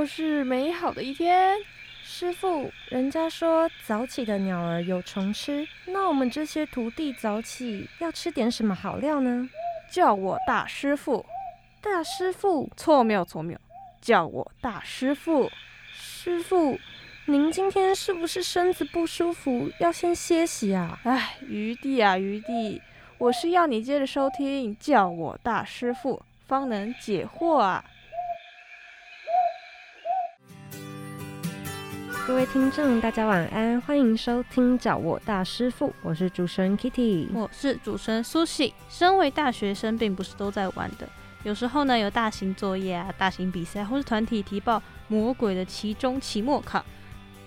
又是美好的一天。师父，人家说早起的鸟儿有虫吃，那我们这些徒弟早起要吃点什么好料呢？叫我大师父。大师父？错谬，叫我大师父。师父，您今天是不是身子不舒服，要先歇息啊？哎，余弟，我是要你接着收听，叫我大师父，方能解惑啊。各位听众大家晚安，欢迎收听叫我大师傅，我是主持人 Kitty， 我是主持人 Sushi。 身为大学生并不是都在玩的，有时候呢有大型作业啊、大型比赛或是团体提报魔鬼的期中期末考，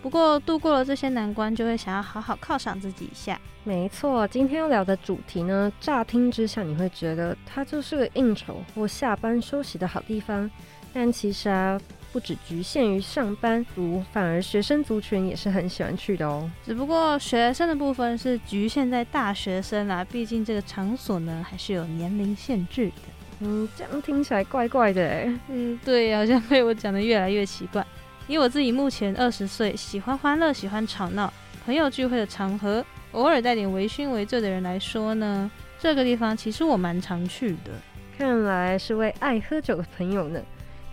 不过度过了这些难关，就会想要好好犒赏自己一下。没错，今天要聊的主题呢，乍听之下你会觉得它就是个应酬或下班休息的好地方，但其实啊不只局限于上班族，反而学生族群也是很喜欢去的哦。只不过学生的部分是局限在大学生啦，毕竟这个场所呢还是有年龄限制的。这样听起来怪怪的耶。对，好像被我讲得越来越奇怪。以我自己目前20岁，喜欢欢乐，喜欢吵闹，朋友聚会的场合，偶尔带点微醺微醉的人来说呢，这个地方其实我蛮常去的。看来是位爱喝酒的朋友呢。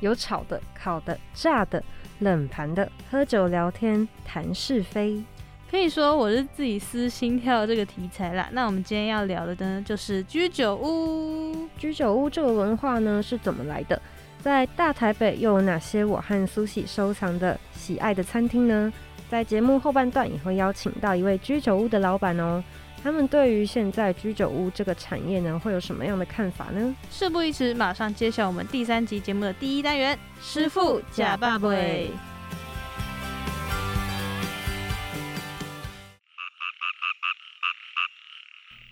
有炒的、烤的、炸的、冷盘的，喝酒聊天谈是非，可以说我是自己私心跳这个题材啦。那我们今天要聊的呢，就是居酒屋。居酒屋这个文化呢是怎么来的？在大台北又有哪些我和苏喜收藏的喜爱的餐厅呢？在节目后半段也会邀请到一位居酒屋的老板哦。他们对于现在居酒屋这个产业呢，会有什么样的看法呢？事不宜迟，马上揭晓我们第3集节目的第1单元，师傅假爸爸。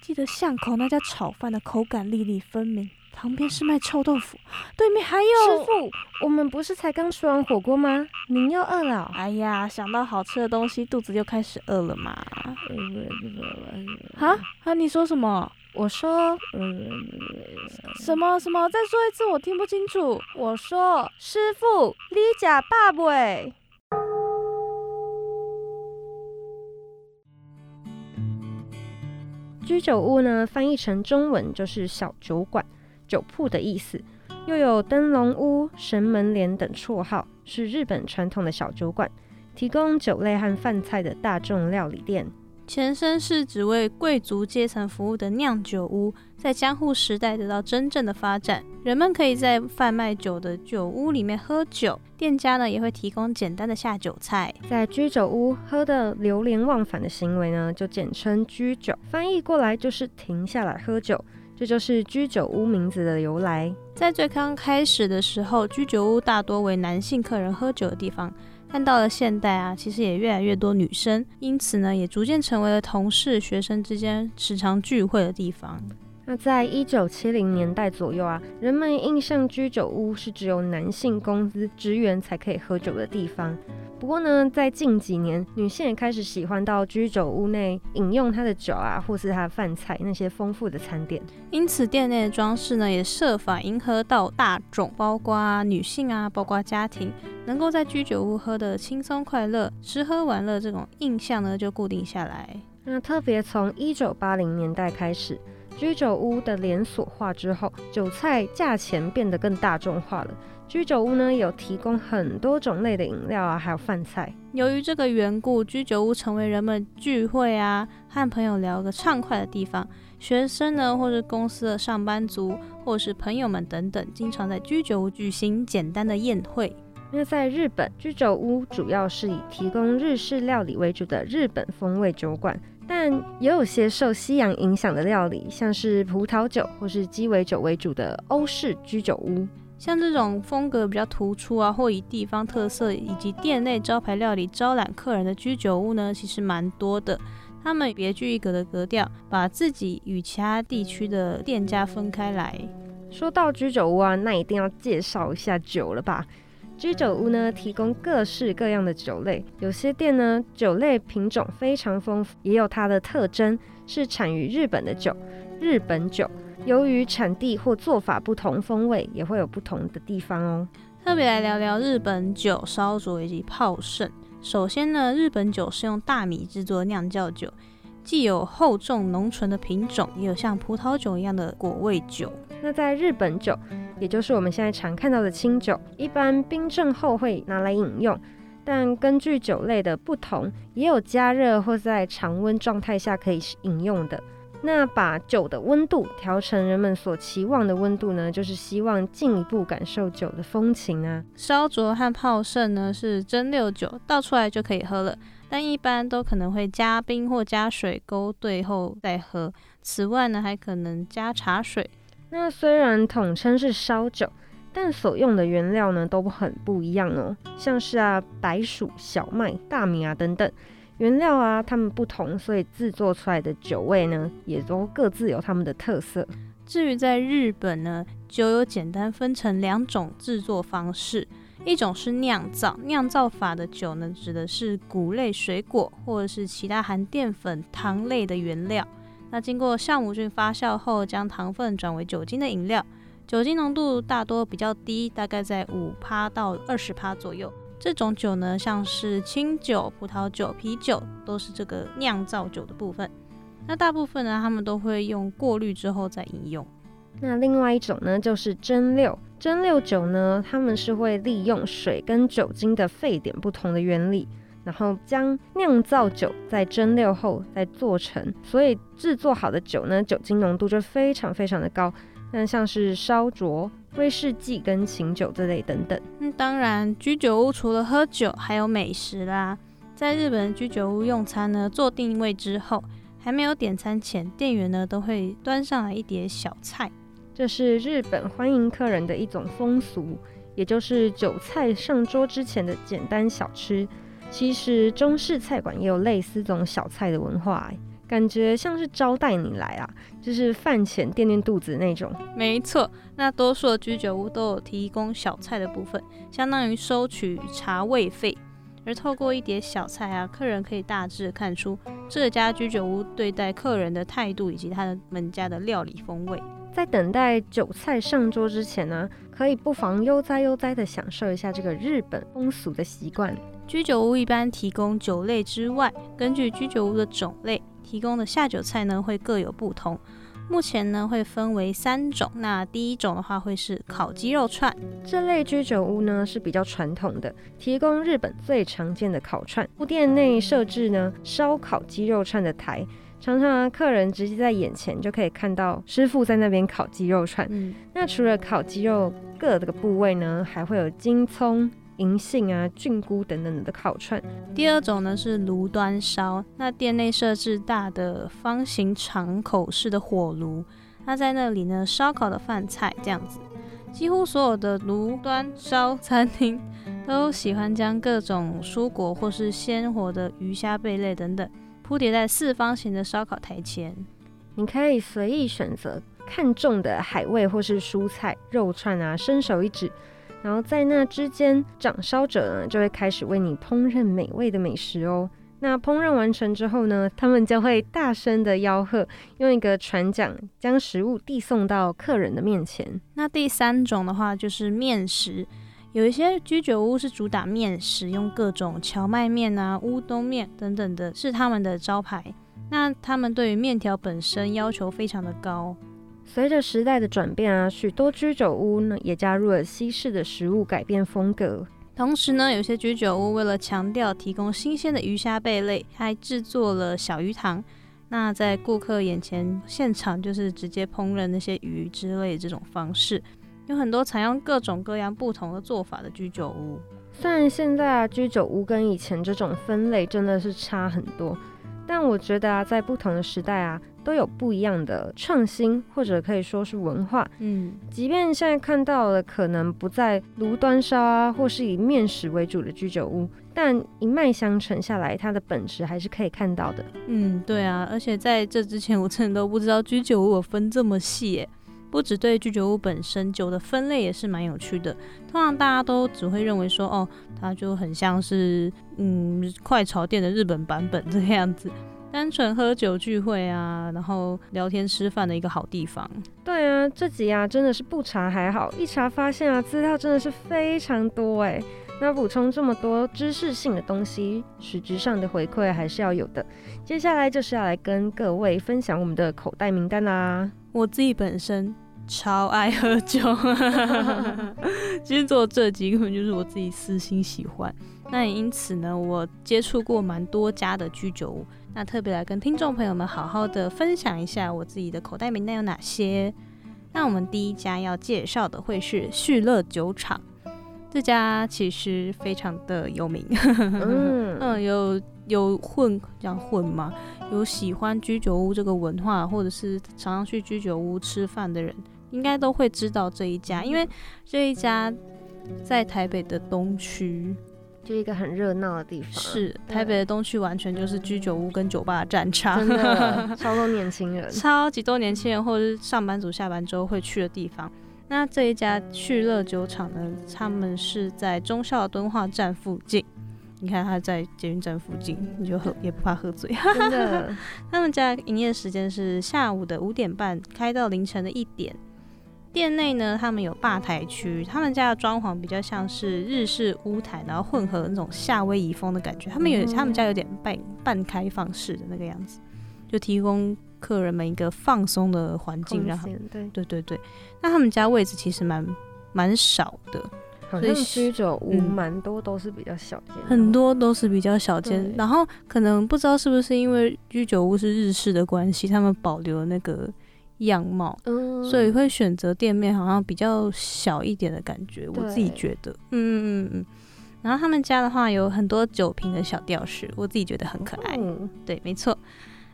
记得巷口那家炒饭的口感粒粒分明，旁边是卖臭豆腐，对面还有。师傅，我们不是才刚吃完火锅吗？您又饿了？哎呀，想到好吃的东西，肚子就开始饿了嘛。啊？你说什么？我说什么？再说一次，我听不清楚。我说，师傅，你假爸爸。居酒屋呢，翻译成中文就是小酒馆、酒铺的意思，又有灯笼屋、神门帘等绰号，是日本传统的小酒馆，提供酒类和饭菜的大众料理店。前身是只为贵族阶层服务的酿酒屋，在江户时代得到真正的发展，人们可以在贩卖酒的酒屋里面喝酒，店家呢也会提供简单的下酒菜。在居酒屋喝的流连忘返的行为呢，就简称居酒，翻译过来就是停下来喝酒，这就是居酒屋名字的由来。在最刚开始的时候，居酒屋大多为男性客人喝酒的地方，但到了现代啊，其实也越来越多女生，因此呢，也逐渐成为了同事、学生之间时常聚会的地方。那在1970年代左右啊，人们印象居酒屋是只有男性公司职员才可以喝酒的地方。不过呢，在近几年，女性也开始喜欢到居酒屋内饮用她的酒啊，或是她的饭菜那些丰富的餐点。因此，店内的装饰呢，也设法迎合到大众，包括女性啊，包括家庭，能够在居酒屋喝的轻松快乐、吃喝玩乐这种印象呢，就固定下来。那特别从1980年代开始，居酒屋的连锁化之后，酒菜价钱变得更大众化了。居酒屋呢有提供很多种类的饮料啊，还有饭菜。由于这个缘故，居酒屋成为人们聚会啊和朋友聊个畅快的地方。学生呢，或是公司的上班族，或是朋友们等等，经常在居酒屋举行简单的宴会。那在日本，居酒屋主要是以提供日式料理为主的日本风味酒馆。但也有些受西洋影响的料理，像是葡萄酒或是鸡尾酒为主的欧式居酒屋。像这种风格比较突出啊，或以地方特色以及店内招牌料理招揽客人的居酒屋呢，其实蛮多的。他们别具一格的格调，把自己与其他地区的店家分开来。说到居酒屋啊，那一定要介绍一下酒了吧。居酒屋呢提供各式各样的酒类，有些店呢酒类品种非常丰富，也有它的特征是产于日本的酒，日本酒，由于产地或做法不同，风味也会有不同的地方哦。特别来聊聊日本酒烧灼以及泡盛。首先呢，日本酒是用大米制作的酿造酒，既有厚重浓醇的品种，也有像葡萄酒一样的果味酒。那在日本酒，也就是我们现在常看到的清酒，一般冰镇后会拿来饮用，但根据酒类的不同，也有加热或在常温状态下可以饮用的。那把酒的温度调成人们所期望的温度呢，就是希望进一步感受酒的风情啊。烧灼和泡盛呢是蒸馏酒，倒出来就可以喝了，但一般都可能会加冰或加水勾兑后再喝。此外呢，还可能加茶水。那虽然统称是烧酒，但所用的原料呢都很不一样哦，像是白薯、小麦、大米等等。原料它们不同，所以制作出来的酒味呢，也都各自有它们的特色。至于在日本呢，酒有简单分成两种制作方式，一种是酿造，酿造法的酒呢，指的是谷类、水果或者是其他含淀粉、糖类的原料。那经过酵母菌发酵后，将糖分转为酒精的饮料，酒精浓度大多比较低，大概在 5% 到 20% 左右。这种酒呢，像是清酒、葡萄酒、啤酒，都是这个酿造酒的部分。那大部分呢，他们都会用过滤之后再饮用。那另外一种呢，就是蒸馏。蒸馏酒呢，他们是会利用水跟酒精的沸点不同的原理，然后将酿造酒在蒸馏后再做成。所以制作好的酒呢，酒精浓度就非常非常的高。那像是烧灼、威士忌跟琴酒这类等等。当然居酒屋除了喝酒还有美食啦。在日本居酒屋用餐呢，做定位之后，还没有点餐前，店员呢都会端上来一碟小菜，这是日本欢迎客人的一种风俗，也就是酒菜上桌之前的简单小吃。其实中式菜馆也有类似这种小菜的文化，感觉像是招待你来啊，就是饭前垫垫肚子那种。没错，那多数的居酒屋都有提供小菜的部分，相当于收取茶位费。而透过一碟小菜客人可以大致看出这家居酒屋对待客人的态度以及他们家的料理风味。在等待酒菜上桌之前呢，可以不妨悠哉悠哉的享受一下这个日本风俗的习惯。居酒屋一般提供酒类之外，根据居酒屋的种类提供的下酒菜呢会各有不同。目前呢会分为三种。那第一种的话会是烤鸡肉串，这类居酒屋呢是比较传统的，提供日本最常见的烤串。店内设置呢烧烤鸡肉串的台，常常客人直接在眼前就可以看到师傅在那边烤鸡肉串。那除了烤鸡肉各个部位呢，还会有金葱、银杏、菌菇等等的烤串。第二种呢是炉端烧，那店内设置大的方形敞口式的火炉，那在那里呢烧烤的饭菜这样子。几乎所有的炉端烧餐厅都喜欢将各种蔬果或是鲜活的鱼虾贝类等等铺叠在四方形的烧烤台前，你可以随意选择看中的海味或是蔬菜肉串伸手一指，然后在那之间，掌烧者呢就会开始为你烹饪美味的美食哦。那烹饪完成之后呢，他们就会大声的吆喝，用一个船桨将食物递送到客人的面前。那第三种的话就是面食，有一些居酒屋是主打面食，用各种荞麦面、乌冬面等等的是他们的招牌。那他们对于面条本身要求非常的高。随着时代的转变许多居酒屋呢也加入了西式的食物改变风格。同时呢，有些居酒屋为了强调提供新鲜的鱼虾贝类，还制作了小鱼塘，那在顾客眼前现场就是直接烹饪那些鱼之类的这种方式。有很多采用各种各样不同的做法的居酒屋。虽然现在居酒屋跟以前这种分类真的是差很多，但我觉得在不同的时代都有不一样的创新，或者可以说是文化。即便现在看到了可能不在炉端烧或是以面食为主的居酒屋，但一脉相承下来，它的本质还是可以看到的。对而且在这之前我真的都不知道居酒屋有分这么细耶。不只对居酒屋本身，酒的分类也是蛮有趣的。通常大家都只会认为说，它就很像是快炒店的日本版本这样子。单纯喝酒聚会啊，然后聊天吃饭的一个好地方。对啊，这集啊真的是不查还好，一查发现啊资料真的是非常多耶。那补充这么多知识性的东西，实质上的回馈还是要有的。接下来就是要来跟各位分享我们的口袋名单啦。我自己本身超爱喝酒其实做这集根本就是我自己私心喜欢，那也因此呢我接触过蛮多家的居酒屋，那特别来跟听众朋友们好好的分享一下我自己的口袋名单有哪些。那我们第一家要介绍的会是旭乐酒厂，这家其实非常的有名有有喜欢居酒屋这个文化，或者是常常去居酒屋吃饭的人应该都会知道这一家，因为这一家在台北的东区，就一个很热闹的地方。是，台北的东区完全就是居酒屋跟酒吧的战场，真的超多年轻人超级多年轻人或者是上班族下班之后会去的地方。那这一家旭乐酒厂呢，他们是在忠孝敦化站附近，你看他在捷运站附近，你就也不怕喝醉真的他们家营业时间是下午的5点半开到凌晨的1点，店内呢他们有吧台区，他们家的装潢比较像是日式屋台，然后混合那种夏威夷风的感觉，他们家有点 半开放式的那个样子，就提供客人们一个放松的环境，然后 对，那他们家位置其实蛮少的，好像居酒屋蛮多都是比较小间，很多都是比较小间，然后可能不知道是不是因为居酒屋是日式的关系，他们保留那个样貌，所以会选择店面好像比较小一点的感觉，我自己觉得然后他们家的话有很多酒瓶的小吊饰，我自己觉得很可爱对没错。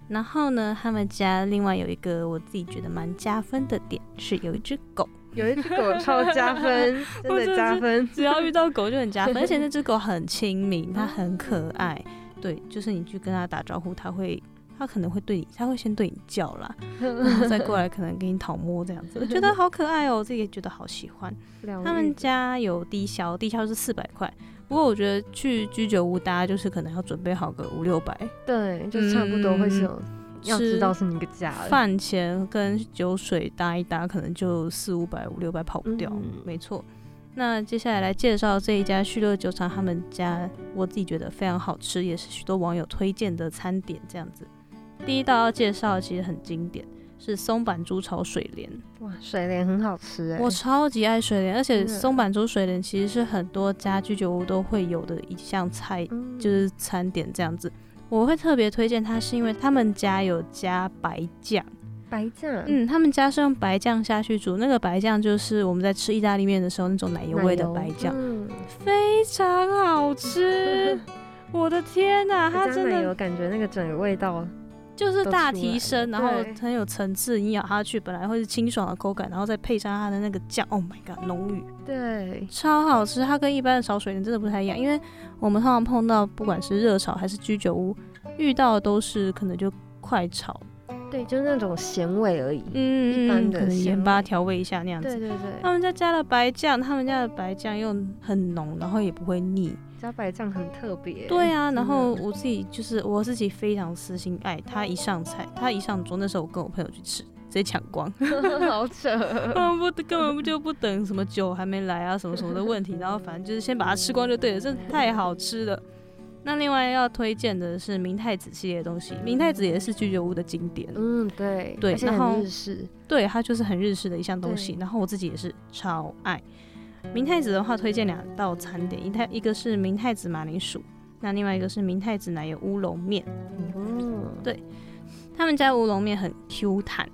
然后呢他们家另外有一个我自己觉得蛮加分的点，是有一只狗，有一只狗超加分真的加分，只要遇到狗就很加分而且那只狗很亲民，它很可爱，对，就是你去跟它打招呼，它可能会对你，它会先对你叫啦然后再过来可能给你讨摸这样子，我觉得好可爱哦，我自己也觉得好喜欢。他们家有低消是400块，不过我觉得去居酒屋大家就是可能要准备好个500-600，对，就差不多会是有要知道是你个价了，饭钱跟酒水搭一搭可能就400-500、500-600跑不掉没错。那接下来来介绍这一家旭乐酒厂，他们家我自己觉得非常好吃，也是许多网友推荐的餐点这样子。第一道要介绍其实很经典，是松板猪炒水莲。哇，水莲很好吃耶，我超级爱水莲，而且松板猪水莲其实是很多家居酒屋都会有的一项菜就是餐点这样子。我会特别推荐它是因为他们家有加白酱他们家是用白酱下去煮，那个白酱就是我们在吃意大利面的时候那种奶油味的白酱非常好吃我的天哪，它真的有感觉那个整个味道就是大提升，然后很有层次，你咬下去本来会是清爽的口感，然后再配上它的那个酱 Oh my god 浓郁，对，超好吃。它跟一般的炒水莲真的不太一样，因为我们通常碰到不管是热炒还是居酒屋遇到的都是可能就快炒，对，就是那种咸味而已一般的盐巴调味一下那样子，对，他们家加了白酱，他们家的白酱又很浓，然后也不会腻，加白酱很特别，对啊。然后我自己非常私心爱他，一上菜，他一上桌，那时候我跟我朋友去吃，直接抢光好扯根本就不等什么酒还没来啊什么什么的问题，然后反正就是先把它吃光就对了，真的太好吃了。那另外要推荐的是明太子系列的东西，明太子也是居酒屋的经典对，而且很日式，对，它就是很日式的一项东西，然后我自己也是超爱。明太子的话推荐2道餐点，一个是明太子马铃薯，那另外一个是明太子奶油乌龙面对，他们家乌龙面很 Q 弹，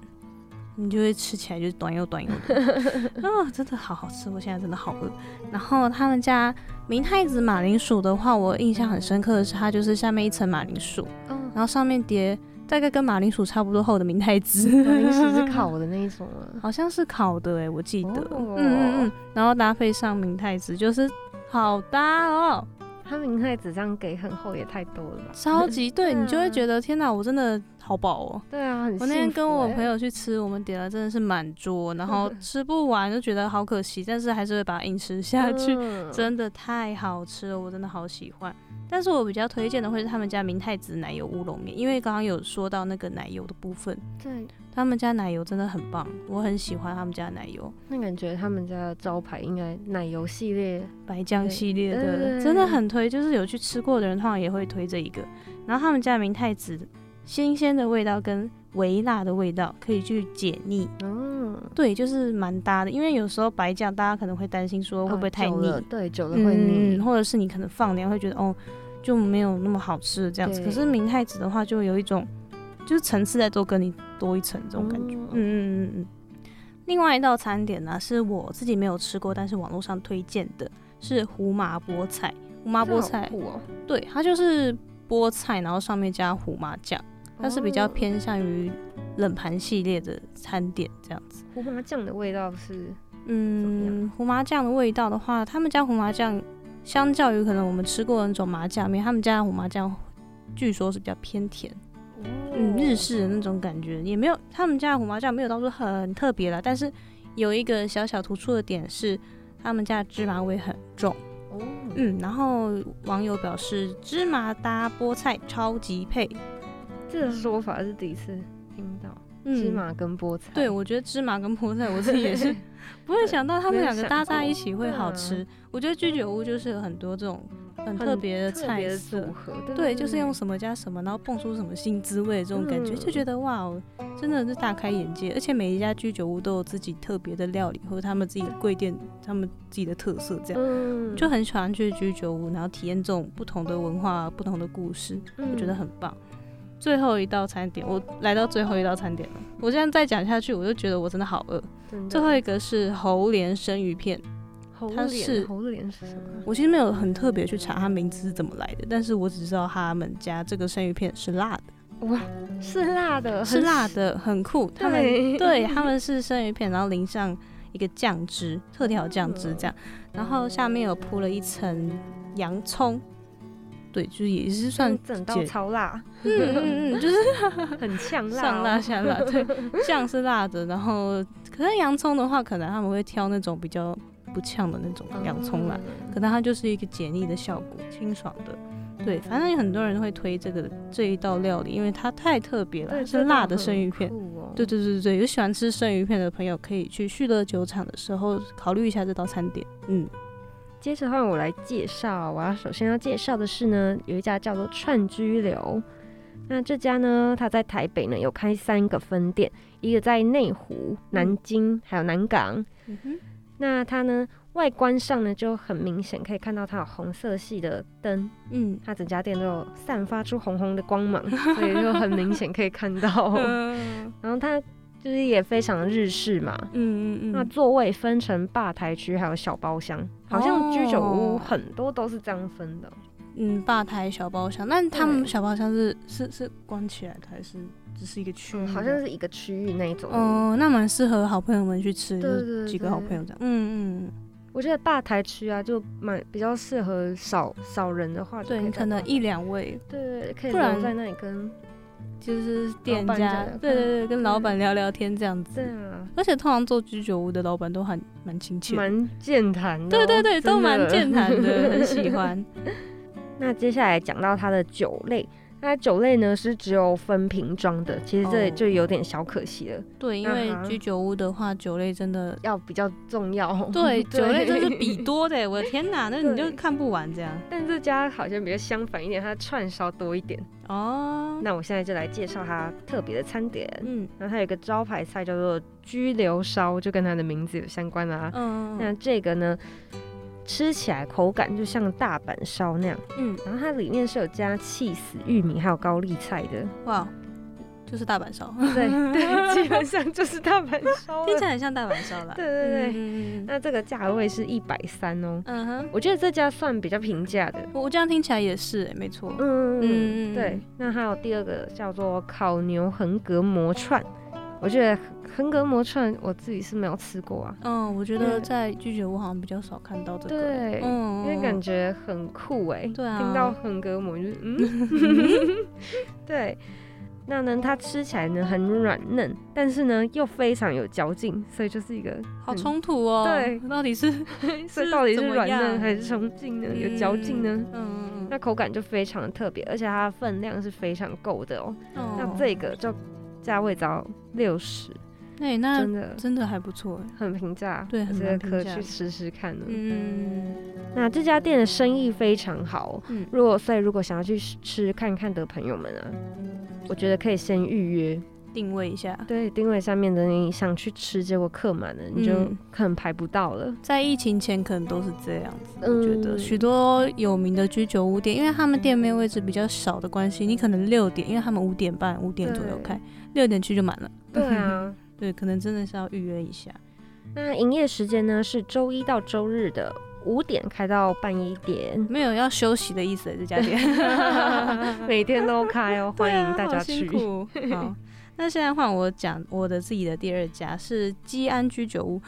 你就会吃起来就是短又短又的真的好好吃，我现在真的好饿。然后他们家明太子马铃薯的话，我印象很深刻的是它就是下面一层马铃薯然后上面叠大概跟马铃薯差不多厚的明太子，马铃薯是烤的那一种啊好像是烤的耶我记得然后搭配上明太子，就是好搭哦。它明太子这样给很厚也太多了吧，超级对你就会觉得天哪，我真的好饱哦。对啊，很幸福欸。我那天跟我朋友去吃，我们点了真的是满桌，然后吃不完就觉得好可惜，但是还是会把它硬吃下去，真的太好吃了，我真的好喜欢。但是我比较推荐的会是他们家明太子奶油乌龙面，因为刚刚有说到那个奶油的部分，对，他们家奶油真的很棒，我很喜欢他们家奶油。那感觉他们家的招牌应该奶油系列、白酱系列的，真的很推，就是有去吃过的人通常也会推这一个。然后他们家明太子新鲜的味道跟微辣的味道可以去解腻，对，就是蛮搭的。因为有时候白酱大家可能会担心说会不会太腻，对，久了会腻，或者是你可能放凉会觉得哦就没有那么好吃的这样子。可是明太子的话就有一种就是层次再多跟你多一层这种感觉。另外一道餐点呢，是我自己没有吃过但是网络上推荐的，是胡麻菠菜。胡麻菠菜好酷哦。对，它就是菠菜然后上面加胡麻酱，它是比较偏向于冷盘系列的餐点这样子。胡麻酱的味道是怎么样？胡麻酱的味道的话，他们家胡麻酱相较于可能我们吃过的那种麻酱面，他们家的胡麻酱据说是比较偏甜，日式的那种感觉。也没有，他们家的胡麻酱没有到说很特别啦，但是有一个小小突出的点是他们家的芝麻味很重。然后网友表示芝麻搭菠菜超级配，这个说法是第一次听到。芝麻跟菠菜，对，我觉得芝麻跟菠菜我自己也是不会想到他们两个搭在一起会好吃。我觉得居酒屋就是有很多这种很特别的菜色组合， 对，就是用什么加什么然后蹦出什么新滋味这种感觉，就觉得哇哦，真的是大开眼界。而且每一家居酒屋都有自己特别的料理，或者他们自己的贵店他们自己的特色这样，就很喜欢去居酒屋然后体验这种不同的文化不同的故事，我觉得很棒。最后一道餐点，我来到最后一道餐点了，我现在再讲下去我就觉得我真的好饿。最后一个是猴莲生鱼片。猴莲是什么？我其实没有很特别去查它名字是怎么来的，但是我只知道他们家这个生鱼片是辣的。哇，是辣的，是辣的，很酷。他们对，他们是生鱼片，然后淋上一个酱汁，特调酱汁这样，然后下面有铺了一层洋葱。对，就是也是算整道超辣，就是很呛辣，上辣下辣。对，酱是辣的，然后可是洋葱的话，可能他们会挑那种比较不呛的那种洋葱啦，可能它就是一个解腻的效果，清爽的。对，反正有很多人会推这一道料理，因为它太特别了，是辣的生鱼片。对，有喜欢吃生鱼片的朋友可以去旭乐酒厂的时候考虑一下这道餐点。接着换我来介绍。我首先要介绍的是呢，有一家叫做串居流。那这家呢，它在台北呢有开3个分店，一个在内湖、南京，还有南港。那它呢外观上呢就很明显可以看到它有红色系的灯，它整家店都有散发出红红的光芒，所以就很明显可以看到。然后它就是也非常日式嘛，那座位分成吧台区还有小包厢，好像居酒屋很多都是这样分的。吧台小包厢，那他们小包厢是关起来的还是只是一个区域？好像是一个区域那一种。那蛮适合好朋友们去吃，就是几个好朋友这样。我觉得吧台区啊，就蛮比较适合少人的话，对，可能1-2位，对，可以留在那里跟就是店家，对，跟老板聊聊天这样子。对啊，而且通常做居酒屋的老板都还蛮亲切，蛮健谈的。对，都蛮健谈的，很喜欢。那接下来讲到它的酒类，那酒类呢是只有分瓶装的，其实这里就有点小可惜了。对，因为居酒屋的话，酒类真的要比较重要。对，酒类真是比多的，我的天哪，那你就看不完这样。但这家好像比较相反一点，它串烧多一点。那我现在就来介绍它特别的餐点。然后它有一个招牌菜叫做居流烧，就跟它的名字有相关啦。那这个呢？吃起来口感就像大阪烧那样，然后它里面是有加起司、玉米还有高丽菜的。哇，就是大阪烧。对，基本上就是大阪烧，听起来很像大阪烧啦。对，那这个价位是130哦。我觉得这家算比较平价的。我这样听起来也是，没错。对。那还有第2个叫做烤牛横膈膜串。我觉得横膈膜串我自己是没有吃过啊。我觉得在居酒屋好像比较少看到这个。对，因为感觉很酷。对啊，听到横膈膜就是对。那呢，它吃起来呢很软嫩，但是呢又非常有嚼劲，所以就是一个好冲突哦。对，到底是所以到底是软嫩还是冲劲呢？有嚼劲呢？嗯，那口感就非常的特别，而且它的分量是非常够的哦。哦那这个就价位只要60。欸、那真的还不错，很平价，对，很平价，可去吃吃看呢。嗯，那这家店的生意非常好，嗯、所以如果想要去吃看看的朋友们啊，我觉得可以先预约定位一下，对，定位下面的你想去吃，结果客满了，你就可能排不到了。在疫情前可能都是这样子，我觉得许多有名的居酒屋店，因为他们店面位置比较少的关系，你可能6点，因为他们5点半、5点左右开，6点去就满了。对啊。对，可能真的是要预约一下。那营业时间呢是周一到周日的5点开到半夜1点，没有要休息的意思。这家店每天都开哦，欢迎大家去。好， 好，那现在换我讲我的自己的第二家是基安居酒屋，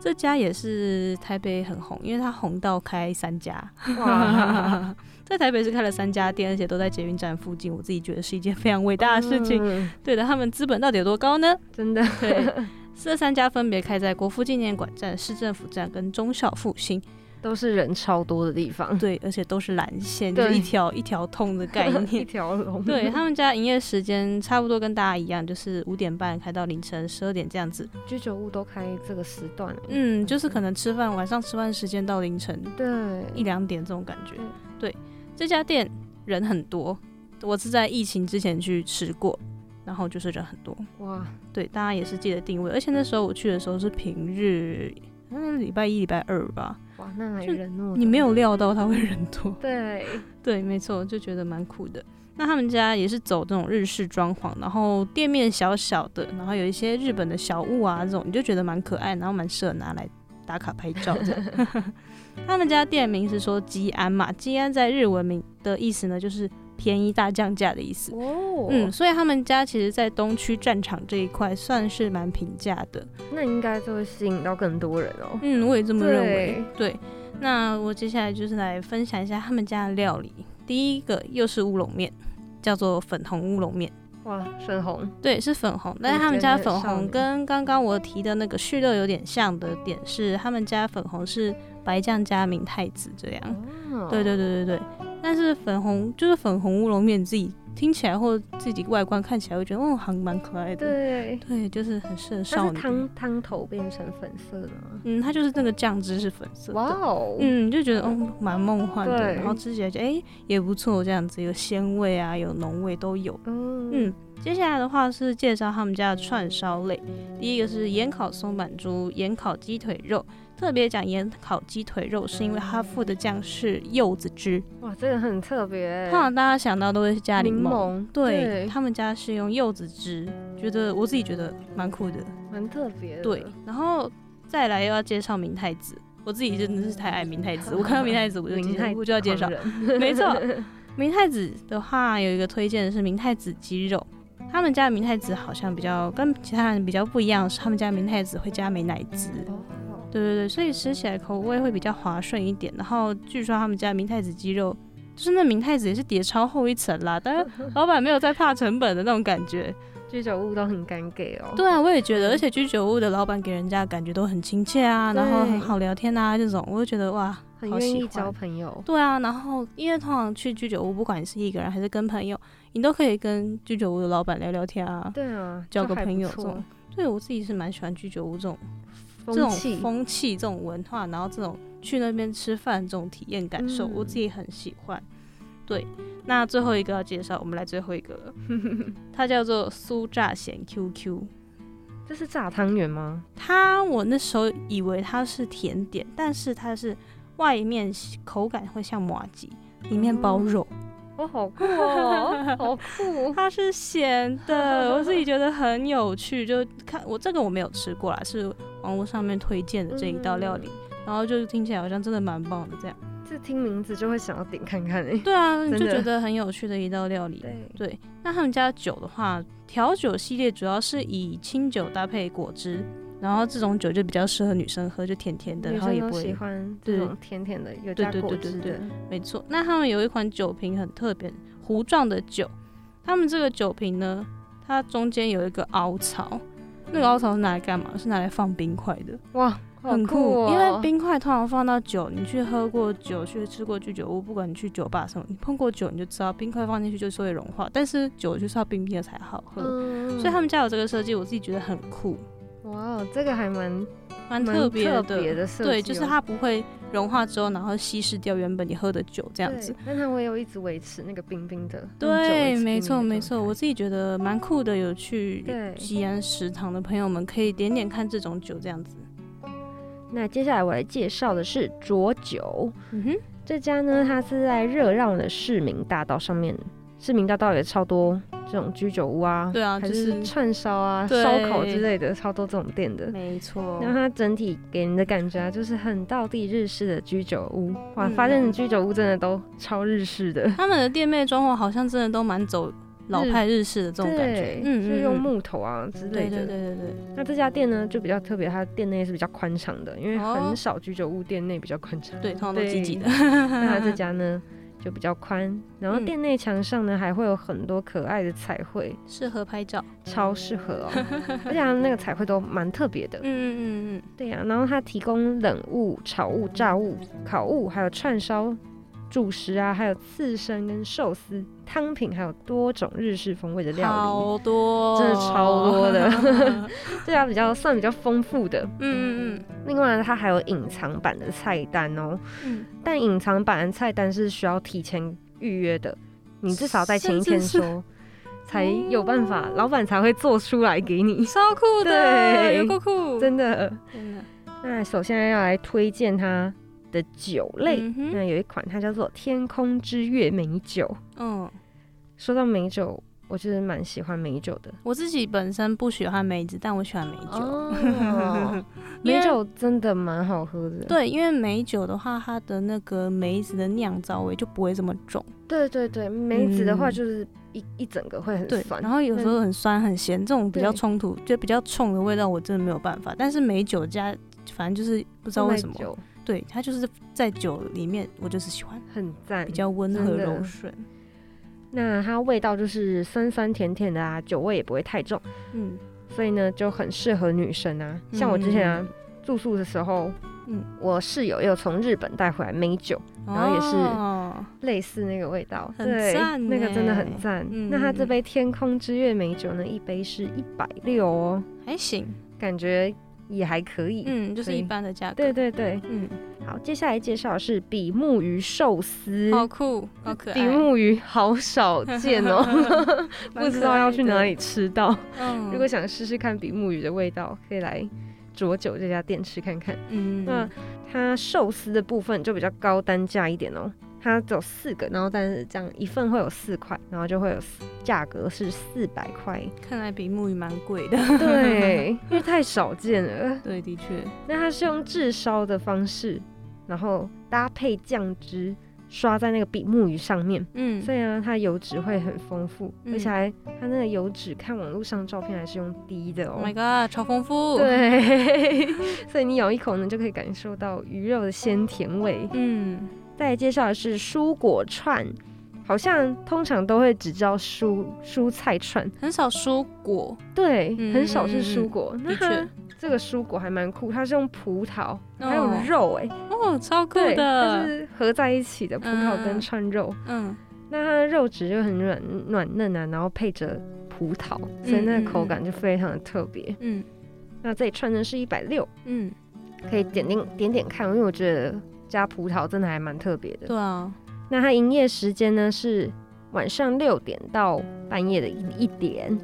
这家也是台北很红，因为它红到开3家。哇在台北是开了3家店，而且都在捷运站附近，我自己觉得是一件非常伟大的事情。对的，他们资本到底有多高呢？真的。对，这3家分别开在国父纪念馆站、市政府站跟忠孝复兴，都是人超多的地方。对，而且都是蓝线，就是一条一条通的概念，一条龙。对，他们家营业时间差不多跟大家一样，就是5点半开到凌晨12点这样子。居酒屋都开这个时段。嗯，就是可能吃饭，晚上吃饭时间到凌晨1-2点这种感觉。对。这家店人很多，我是在疫情之前去吃过，然后就是人很多。哇，对，大家也是记得定位，而且那时候我去的时候是平日，礼拜一、礼拜二吧。哇，那还人那么多，你没有料到他会人多。对，对，没错，就觉得蛮酷的。那他们家也是走这种日式装潢，然后店面小小的，然后有一些日本的小物啊这种，你就觉得蛮可爱，然后蛮适合拿来打卡拍照这样。他们家店名是说基安嘛，基安在日文名的意思呢就是便宜大降价的意思。哦，嗯，所以他们家其实在东区战场这一块算是蛮平价的，那应该就会吸引到更多人哦。嗯，我也这么认为。 对，那我接下来就是来分享一下他们家的料理。第一个又是乌龙面，叫做粉红乌龙面。哇，粉红，对，是粉红，但是他们家粉红跟刚刚我提的那个旭乐有点像的点是，他们家粉红是白酱加明太子这样。对对对对对，但是粉红就是粉红乌龙面，自己听起来或自己外观看起来会觉得，哦，还蛮可爱的。对对，就是很适合少女。但是汤头变成粉色的吗？嗯，它就是那个酱汁是粉色的。哇哦，嗯，就觉得哦蛮梦幻的，然后吃起来就也不错，这样子有鲜味啊，有浓味都有。嗯，接下来的话是介绍他们家的串烧类，第一个是盐烤松阪猪、盐烤鸡腿肉。特别讲盐烤鸡腿肉是因为它附的酱是柚子汁。哇，这个很特别，通常大家想到都会加柠檬。 对，他们家是用柚子汁，觉得我自己觉得蛮酷的，蛮特别的。对，然后再来又要介绍明太子，我自己真的是太爱明太子，我看到明太子我就要介绍。没错，明太子的话有一个推荐的是明太子鸡肉，他们家的明太子好像比较跟其他人比较不一样，是他们家的明太子会加美乃滋。对对对，所以吃起来口味会比较滑顺一点。然后据说他们家明太子鸡肉，就是那明太子也是叠超厚一层啦，但是老板没有在怕成本的那种感觉。居酒屋都很敢给哦。对啊，我也觉得，而且居酒屋的老板给人家感觉都很亲切啊，然后很好聊天啊这种，我就觉得哇，很愿意交朋友。对啊，然后因为通常去居酒屋，不管你是一个人还是跟朋友，你都可以跟居酒屋的老板聊聊天啊。对啊，交个朋友这种。对，我自己是蛮喜欢居酒屋这种风气、这种文化，然后这种去那边吃饭这种体验感受，我自己很喜欢。对，那最后一个要介绍，我们来最后一个了，它叫做酥炸咸 QQ。这是炸汤圆吗？我那时候以为它是甜点，但是它是外面口感会像麻糬，里面包肉。哦，好酷哦，好酷！它是咸的，我自己觉得很有趣。就看我这个我没有吃过啦，是网络上面推荐的这一道料理，然后就听起来好像真的蛮棒的这样。这听名字就会想要点看看。对啊，就觉得很有趣的一道料理。对，那他们家酒的话，调酒系列主要是以清酒搭配果汁。然后这种酒就比较适合女生喝，就甜甜的，然后也不会喜欢这种甜甜的有加果汁的。对，没错。那他们有一款酒瓶很特别，糊状的酒，他们这个酒瓶呢它中间有一个凹槽，那个凹槽是拿来干嘛？是拿来放冰块的。哇，很酷哦！因为冰块通常放到酒，你去喝过酒，去吃过居酒屋，不管你去酒吧什么，你碰过酒你就知道，冰块放进去就是会融化，但是酒就是要冰冰的才好喝。所以他们家有这个设计，我自己觉得很酷。哇，这个还蛮特别的设计，对，就是它不会融化之后，然后稀释掉原本你喝的酒这样子。但它会有一直维持那个冰冰的。对，没错没错，我自己觉得蛮酷的。有去吉安食堂的朋友们可以点点看这种酒这样子。那接下来我来介绍的是浊酒，这家呢它是在热浪的市民大道上面，市民大道也超多这种居酒屋啊，对啊，还是串烧啊、烧烤之类的，超多这种店的，没错。那它整体给人的感觉啊，就是很道地日式的居酒屋。哇，发现居酒屋真的都超日式的，他们的店面装潢好像真的都蛮走老派日式的这种感觉，就是用木头啊之类的。对对对对。那这家店呢就比较特别，它店内是比较宽敞的，因为很少居酒屋店内比较宽敞，对，通常都挤挤的。那这家呢？就比较宽，然后店内墙上呢还会有很多可爱的彩绘，适合拍照，超适合哦。而且他们那个彩绘都蛮特别的，对啊。然后它提供冷物、炒物、炸物、烤物，还有串烧、主食啊，还有刺身跟寿司、汤品，还有多种日式风味的料理，好多，真的超多的。这家比较丰富的，另外它还有隐藏版的菜单哦，但隐藏版的菜单是需要提前预约的，你至少在前一天说，才有办法，老板才会做出来给你，超酷的，对，有够酷，真的。那首先要来推荐它的酒类，那有一款它叫做天空之月美酒。说到美酒，我就是蛮喜欢美酒的。我自己本身不喜欢梅子，但我喜欢美酒。美酒真的蛮好喝的。对，因为美酒的话，它的那个梅子的酿造味就不会这么重。对对对，梅子的话就是一整个会很酸，然后有时候很酸很咸，这种比较冲突，就比较冲的味道我真的没有办法。但是美酒加，反正就是不知道为什么。对，它就是在酒里面，我就是喜欢，很赞，比较温和柔顺。那它味道就是酸酸甜甜的啊，酒味也不会太重，所以呢就很适合女生啊。像我之前啊住宿的时候，我室友又从日本带回来美酒，然后也是类似那个味道，很赞，那个真的很赞。那它这杯天空之月美酒呢，一杯是160哦，还行，感觉也还可以，就是一般的价格。对对对，好，接下来介绍的是比目鱼寿司，好酷，好可爱。比目鱼好少见哦，不知道要去哪里吃到。如果想试试看比目鱼的味道，可以来浊酒这家店吃看看。那它寿司的部分就比较高单价一点哦，它只有4个，然后但是这样一份会有4块，然后就会有价格是400块。看来比目鱼蛮贵的，对，因为太少见了。对，的确。那它是用炙烧的方式，然后搭配酱汁刷在那个比目鱼上面，所以呢它油脂会很丰富，而且它那个油脂看网络上照片还是用低的哦。Oh my god， 超丰富。对，所以你咬一口呢就可以感受到鱼肉的鲜甜味。再来介绍的是蔬果串，好像通常都会只叫蔬菜串，很少蔬果。对，很少是蔬果。那它这个蔬果还蛮酷，它是用葡萄还有肉，超酷的。它是合在一起的葡萄跟串肉。那它的肉质就很软嫩啊，然后配着葡萄，所以那个口感就非常的特别。那这一串呢是160，可以点点看，因为我觉得加葡萄真的还蛮特别的。对啊。那它营业时间呢是晚上6点到半夜的1点。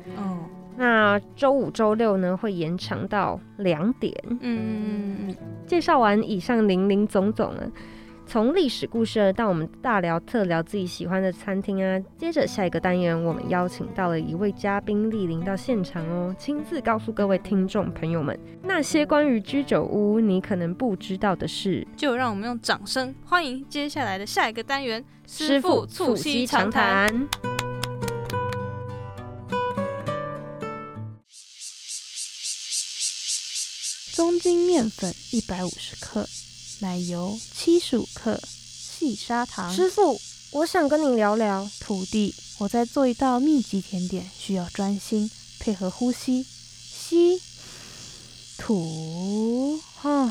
那周五周六呢会延长到2点。介绍完以上林总呢，从历史故事到我们大聊特聊自己喜欢的餐厅啊，接着下一个单元我们邀请到了一位嘉宾莅临到现场哦，亲自告诉各位听众朋友们那些关于居酒屋你可能不知道的事。就让我们用掌声欢迎接下来的下一个单元，师傅促膝长谈。中筋面粉150克，奶油75克，细砂糖。师傅，我想跟你聊聊土地我在做一道密集甜点，需要专心配合呼吸，吸吐。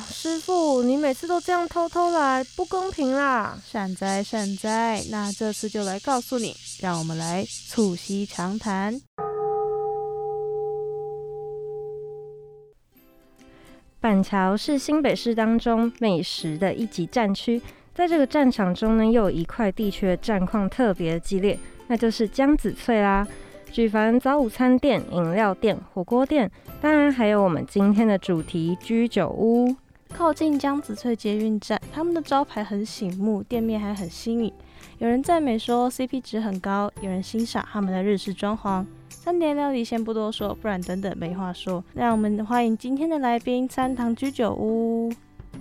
师傅，你每次都这样偷偷来，不公平啦！善哉善哉，那这次就来告诉你，让我们来促膝长谈。板桥是新北市当中美食的一级战区，在这个战场中呢，又有一块地区的战况特别激烈，那就是江子翠啦。举凡早午餐店、饮料店、火锅店，当然还有我们今天的主题居酒屋。靠近江子翠捷运站，他们的招牌很醒目，店面还很新颖。有人赞美说 CP 值很高，有人欣赏他们的日式装潢。餐点料理先不多说，不然等等没话说。让我们欢迎今天的来宾三堂居酒屋。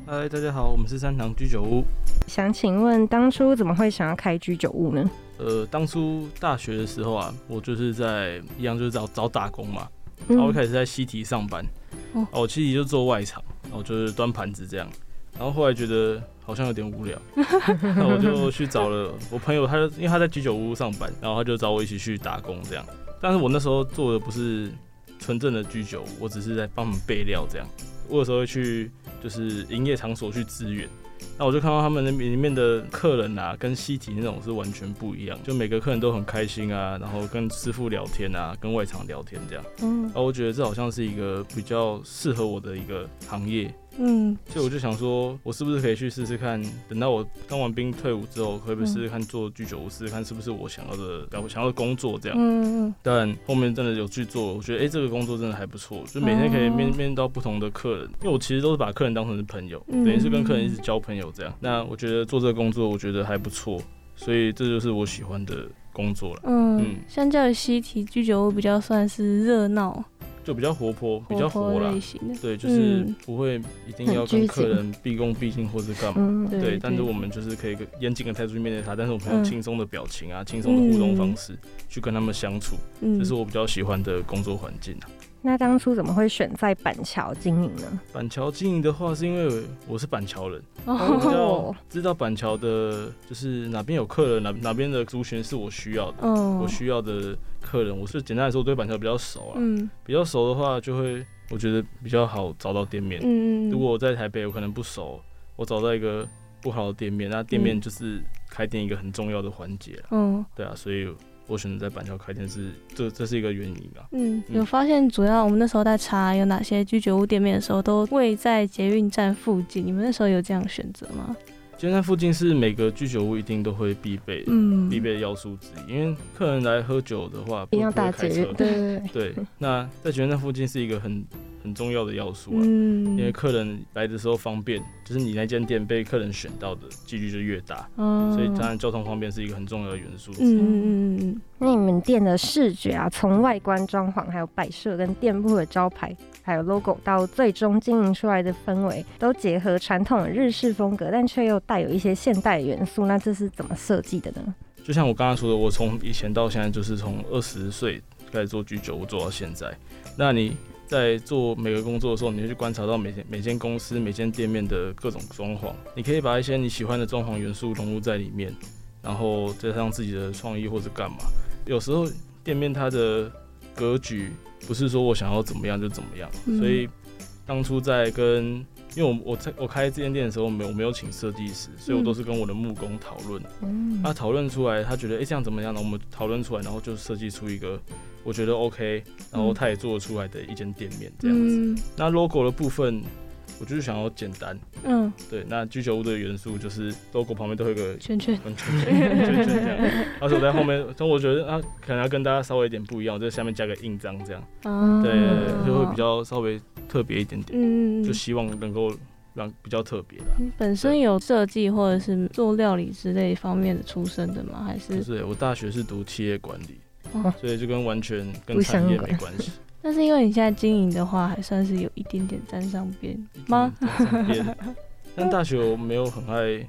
嗨，大家好，我们是三堂居酒屋。想请问当初怎么会想要开居酒屋呢？当初大学的时候啊，我就是在一样就是找打工嘛，然后我开始在西堤上班，我西堤就做外场，然后就是端盘子这样，然后后来觉得好像有点无聊，那我就去找了我朋友，他就因为他在居酒屋上班，然后他就找我一起去打工这样，但是我那时候做的不是纯正的居酒屋，我只是在帮他们备料这样，我有时候会去就是营业场所去支援。那我就看到他们里面的客人啊，跟西堤那种是完全不一样，就每个客人都很开心啊，然后跟师傅聊天啊，跟外场聊天这样。然后我觉得这好像是一个比较适合我的一个行业。所以我就想说，我是不是可以去试试看？等到我当完兵退伍之后，可不可以试试看做居酒屋，试试看是不是我想要的，工作这样。但后面真的有去做，我觉得这个工作真的还不错，就每天可以面到不同的客人，因为我其实都是把客人当成是朋友，等于是跟客人一直交朋友这样。那我觉得做这个工作，我觉得还不错，所以这就是我喜欢的工作了。相较于西堤，居酒屋比较算是热闹。就比较活泼，比较活啦，对，就是不会一定要跟客人毕恭毕敬或是干嘛，对。但是我们就是可以严谨的态度去面对他，但是我们用轻松的表情啊，轻松的互动方式去跟他们相处，这是我比较喜欢的工作环境啊。那当初怎么会选在板桥经营呢？板桥经营的话，是因为我是板桥人，我比较知道板桥的，就是哪边有客人，哪边的族群是我需要的，我需要的客人，我是简单来说，我对板桥比较熟啊，比较熟的话，就会我觉得比较好找到店面。如果我在台北，我可能不熟，我找到一个不好的店面，那店面就是开店一个很重要的环节啦。对啊，所以。我选择在板桥开店是这是一个原因啊。有发现主要我们那时候在查有哪些居酒屋店面的时候，都位在捷运站附近。你们那时候有这样选择吗？捷运站附近是每个居酒屋一定都会必备的要素之一，因为客人来喝酒的话，一定要搭捷运。对。那在捷运站附近是一个很重要的要素啊，因为客人来的时候方便，就是你那间店被客人选到的几率就越大，所以当然交通方便是一个很重要的元素。那你们店的视觉啊，从外观装潢、还有摆设跟店铺的招牌，还有 logo， 到最终经营出来的氛围，都结合传统的日式风格，但却又带有一些现代元素。那这是怎么设计的呢？就像我刚刚说的，我从以前到现在，就是从20岁开始做居酒屋做到现在。那你在做每个工作的时候，你会去观察到每间公司、每间店面的各种装潢，你可以把一些你喜欢的装潢元素融入在里面，然后再加上自己的创意或者干嘛。有时候店面它的格局不是说我想要怎么样就怎么样，所以当初在跟。因为我开这间店的时候，我没有请设计师，所以我都是跟我的木工讨论。他讨论出来，他觉得这样怎么样呢？我们讨论出来，然后就设计出一个我觉得 OK， 然后他也做得出来的一间店面这样子。那 logo 的部分，我就是想要简单。对。那居酒屋的元素就是 logo 旁边都会有个圈圈这样。而且我在后面，但我觉得可能要跟大家稍微有点不一样，我在下面加个印章这样。对，就会比较稍微。特别一点点，就希望能够让比较特别啦。你本身有设计或者是做料理之类方面的出身的吗？还是？不是，我大学是读企业管理，所以就完全跟产业没关系。但是因为你现在经营的话，还算是有一点点沾上边吗？但大学我没有很爱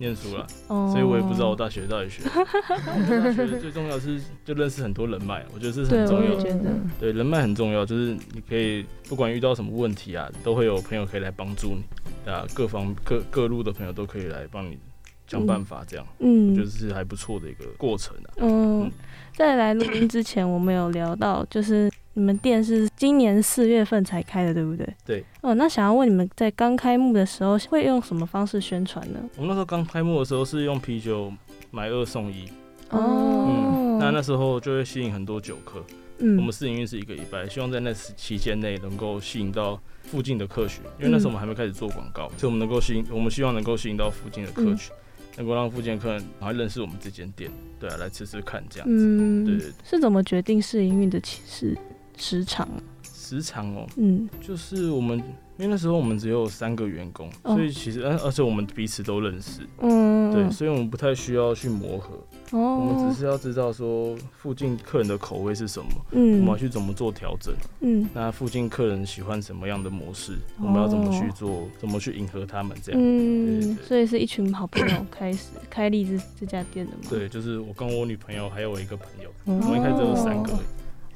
念书啦，所以我也不知道我大学到底学。大学最重要的是就认识很多人脉，我觉得这是很重要的。对，人脉很重要，就是你可以不管遇到什么问题啊，都会有朋友可以来帮助你，各路的朋友都可以来帮你想办法这样，嗯，我觉得是还不错的一个过程啊。嗯，在来录音之前，我们有聊到，就是你们店是今年4月份才开的，对不对？对。哦，那想要问你们在刚开幕的时候会用什么方式宣传呢？我们那时候刚开幕的时候是用啤酒买2送1。哦。嗯，那时候就会吸引很多酒客。嗯，我们试营运是1个礼拜，希望在那期间内能够吸引到附近的客群，因为那时候我们还没开始做广告，所以我们希望能够吸引到附近的客群，能够让附近的客人来认识我们这间店，对啊，来吃吃看这样子。嗯，对对对。是怎么决定试营运的时长？时长哦，嗯，就是我们因为那时候我们只有3个员工，所以其实而且我们彼此都认识，嗯，对，所以我们不太需要去磨合。哦，我们只是要知道说附近客人的口味是什么，嗯，我们要去怎么做调整，嗯，那附近客人喜欢什么样的模式，哦，我们要怎么去迎合他们这样，嗯，對對對，所以是一群好朋友开始开立这家店的嘛？对，就是我跟我女朋友还有我一个朋友，哦，我们一开始只有3个。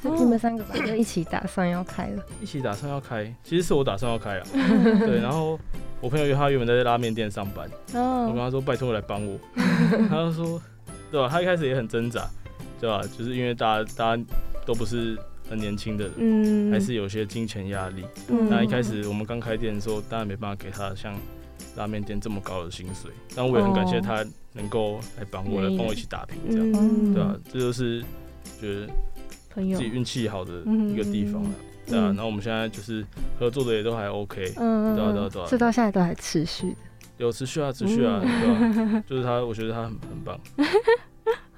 你们3个吧，就一起打算要开了。一起打算要开，其实是我打算要开啊。对，然后我朋友他原本在拉面店上班，哦，我跟他说拜托来帮我，他就说，对吧，啊？他一开始也很挣扎，对吧，啊？就是因为大家都不是很年轻的人，嗯，还是有些金钱压力。那，一开始我们刚开店的时候，当然没办法给他像拉面店这么高的薪水，但我也很感谢他能够来帮我，来帮我一起打拼这样，嗯，对吧，啊？这就是觉得自己运气好的一个地方，对啊，然后我们现在就是合作的也都还 OK， 对啊，对啊，这到现在都还持续的，有持续啊，对啊，就是他，我觉得他很棒。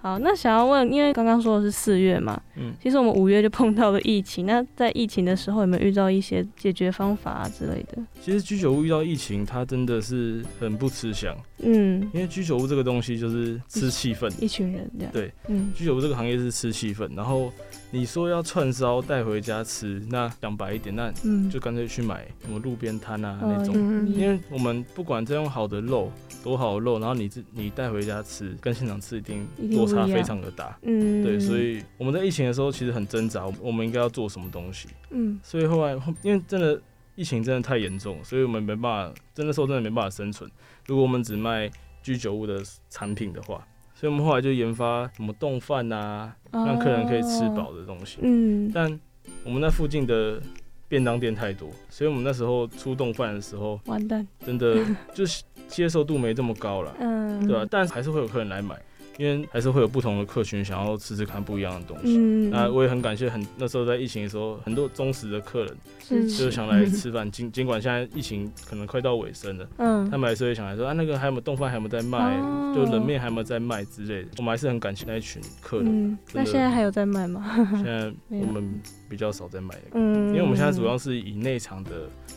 好，那想要问，因为刚刚说的是4月嘛，嗯，其实我们5月就碰到了疫情，那在疫情的时候有没有遇到一些解决方法啊之类的？其实居酒屋遇到疫情，它真的是很不吃香，嗯，因为居酒屋这个东西就是吃气氛，一群人这样，对，嗯，居酒屋这个行业是吃气氛，然后你说要串烧带回家吃，那讲白一点，那就干脆去买什么路边摊啊，那种，因为我们不管再用好的肉，多好的肉，然后你带回家吃，跟现场吃一定多差非常的大，嗯，对，所以我们在疫情的时候其实很挣扎，我们应该要做什么东西，嗯，所以后来因为真的疫情真的太严重，所以我们没办法，真的时候真的没办法生存。如果我们只卖居酒屋的产品的话，所以我们后来就研发什么冻饭啊，让客人可以吃饱的东西，嗯，但我们那附近的便当店太多，所以我们那时候出冻饭的时候，完蛋，真的就是接受度没这么高了，嗯，对吧，啊？但还是会有客人来买，因为还是会有不同的客群想要吃吃看不一样的东西。嗯，那我也很感谢那时候在疫情的时候，很多忠实的客人就是想来吃饭，尽管现在疫情可能快到尾声了，嗯，他们还是会想来说啊，那个还有没有冻饭还有没有在卖，哦，就冷面还有没有在卖之类的。我们还是很感谢那一群客人，嗯。那现在还有在卖吗？现在我们比较少在卖，那個，嗯，因为我们现在主要是以内场的，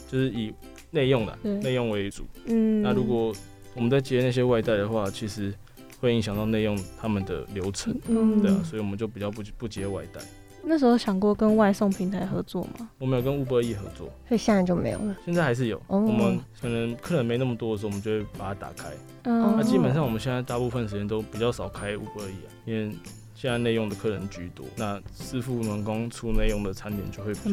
就是以内用的内用为主，嗯。那如果我们在接那些外带的话，其实会影响到内用他们的流程，嗯，对啊，所以我们就比较不接外带。那时候想过跟外送平台合作吗？我们有跟 Uber Eats 合作，所以现在就没有了。现在还是有，哦，我们可能客人没那么多的时候，我们就会把它打开。哦，基本上我们现在大部分时间都比较少开 Uber Eats， 因为现在内用的客人居多，那师傅们光出内用的餐点就会比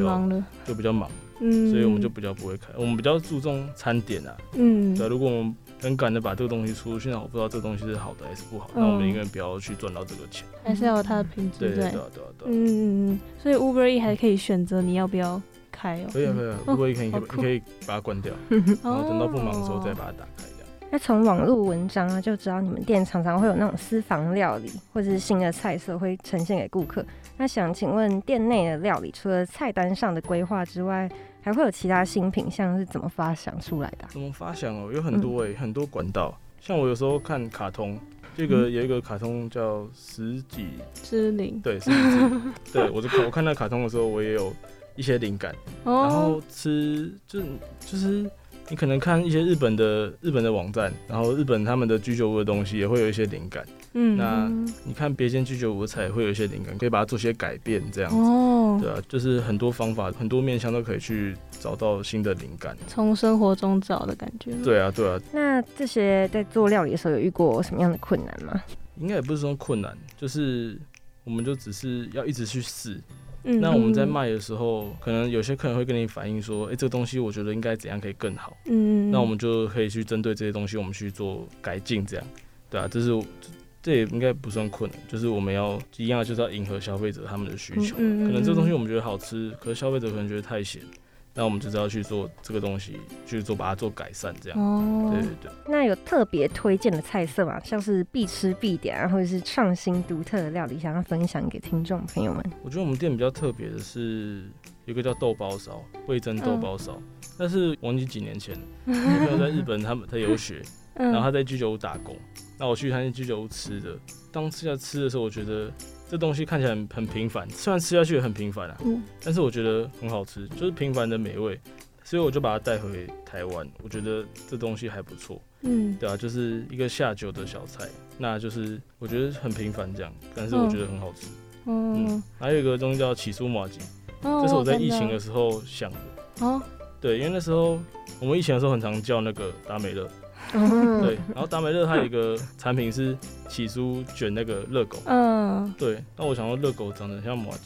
较忙，嗯，所以我们就比较不会开。我们比较注重餐点啊，嗯，对啊，如果我们很敢的把这个东西出去，那我不知道这个东西是好的还是不好，那我们应该不要去赚到这个钱，还是要有它的品质。对对对对对。嗯，所以 Uber Eats 还可以选择你要不要开哦。可以啊 ，Uber Eats 你可以把它关掉，然后等到不忙的时候再把它打开。那从网络文章啊就知道你们店常常会有那种私房料理或者是新的菜色会呈现给顾客。那想请问店内的料理除了菜单上的规划之外，还会有其他新品项是怎么发想出来的？怎么发想哦？有很多很多管道。像我有时候看卡通，有一个卡通叫十几之灵，对，十几之灵。对，我看那卡通的时候，我也有一些灵感，然后就是。你可能看一些日本的网站，然后日本他们的居酒屋的东西也会有一些灵感。嗯，那你看别间居酒屋的菜也会有一些灵感，可以把它做些改变这样子。哦，对啊，就是很多方法、很多面向都可以去找到新的灵感，从生活中找的感觉。对啊，对啊。那这些在做料理的时候有遇过什么样的困难吗？应该也不是说困难，就是我们就只是要一直去试。那我们在卖的时候，可能有些客人会跟你反映说，这个东西我觉得应该怎样可以更好，那我们就可以去针对这些东西我们去做改进这样，对啊，这也应该不算困难，就是我们要一样就是要迎合消费者他们的需求。可能这个东西我们觉得好吃，可是消费者可能觉得太咸，那我们就是要去做这个东西，去做把它做改善这样。哦，对对对。那有特别推荐的菜色吗？像是必吃必点啊，或者是创新独特的料理，想要分享给听众朋友们？我觉得我们店比较特别的是有一个叫豆包烧，味噌豆包烧，但是忘记几年前，那朋友在日本他游学。然后他在居酒屋打工，那我去他那居酒屋吃的，当吃下吃的时候，我觉得这东西看起来很平凡，虽然吃下去也很平凡啊，但是我觉得很好吃，就是平凡的美味，所以我就把它带回台湾，我觉得这东西还不错，对啊，就是一个下酒的小菜，那就是我觉得很平凡这样，但是我觉得很好吃，还有一个东西叫起酥麻糬，这是我在疫情的时候想的，对，因为那时候我们疫情的时候很常叫那个达美乐。对，然后达美乐它有一个产品是起酥卷那个热狗，对，那我想说热狗长得像麻糬，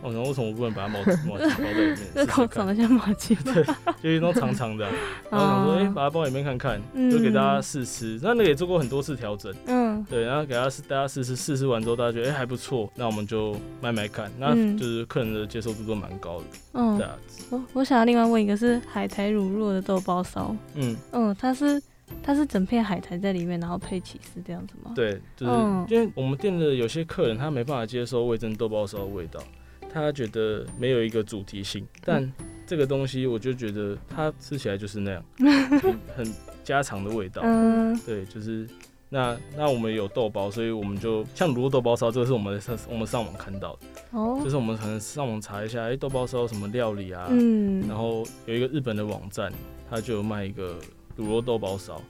我想为什么我不能把它麻糬包在里面？热狗长得像麻糬，对，就一种长长的，然后想说把它包里面看看，就给大家试吃。那也做过很多次调整，对，然后给大家试吃完之后，大家觉得还不错，那我们就卖看，那就是客人的接受度都蛮高的，这样子。我想要另外问一个是海苔乳酪的豆包烧，它是整片海苔在里面，然后配起司这样子吗？对，就是因为我们店的有些客人他没办法接受味噌豆包烧的味道，他觉得没有一个主题性。但这个东西我就觉得它吃起来就是那样，很家常的味道。对，就是那我们有豆包，所以我们就像卤肉豆包烧，这个是我们上网看到的，就是我们可能上网查一下，豆包烧什么料理啊？然后有一个日本的网站，它就有卖一个。卤肉豆包烧，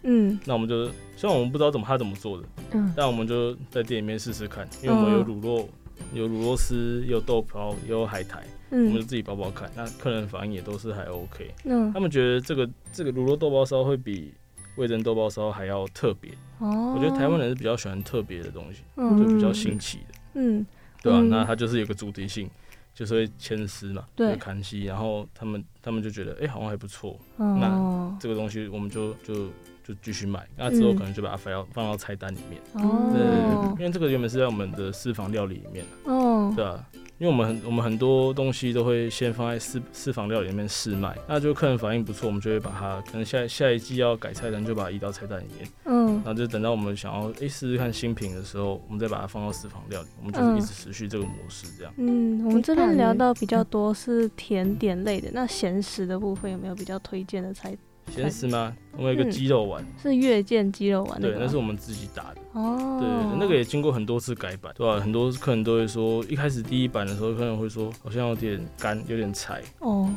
那我们就虽然我们不知道他怎么做的，但我们就在店里面试试看，因为我们有卤肉，有卤肉丝，有豆包，也有海苔，我们就自己包包看，那客人反应也都是还 OK，他们觉得这个卤肉豆包烧会比味噌豆包烧还要特别，我觉得台湾人是比较喜欢特别的东西，就比较新奇的，对吧，那它就是有个主题性。就是会牵丝嘛，对，砍丝，然后他们就觉得，好像还不错，那这个东西我们就继续买，那之后可能就把它放到菜单里面，对，因为这个原本是在我们的私房料理里面，对啊，因为我们很多东西都会先放在私房料理里面试卖，那就客人反应不错，我们就会把它可能下一季要改菜单，就把它移到菜单里面，然后就等到我们想要试试看新品的时候，我们再把它放到私房料理，我们就是一直持续这个模式这样。我们这边聊到比较多是甜点类的，那咸食的部分有没有比较推荐的菜？咸食吗？我们有一个鸡肉丸，是月见鸡肉丸，对，那是我们自己打的。对对对，那个也经过很多次改版，对吧？很多客人都会说，一开始第一版的时候，客人会说好像有点干，有点柴。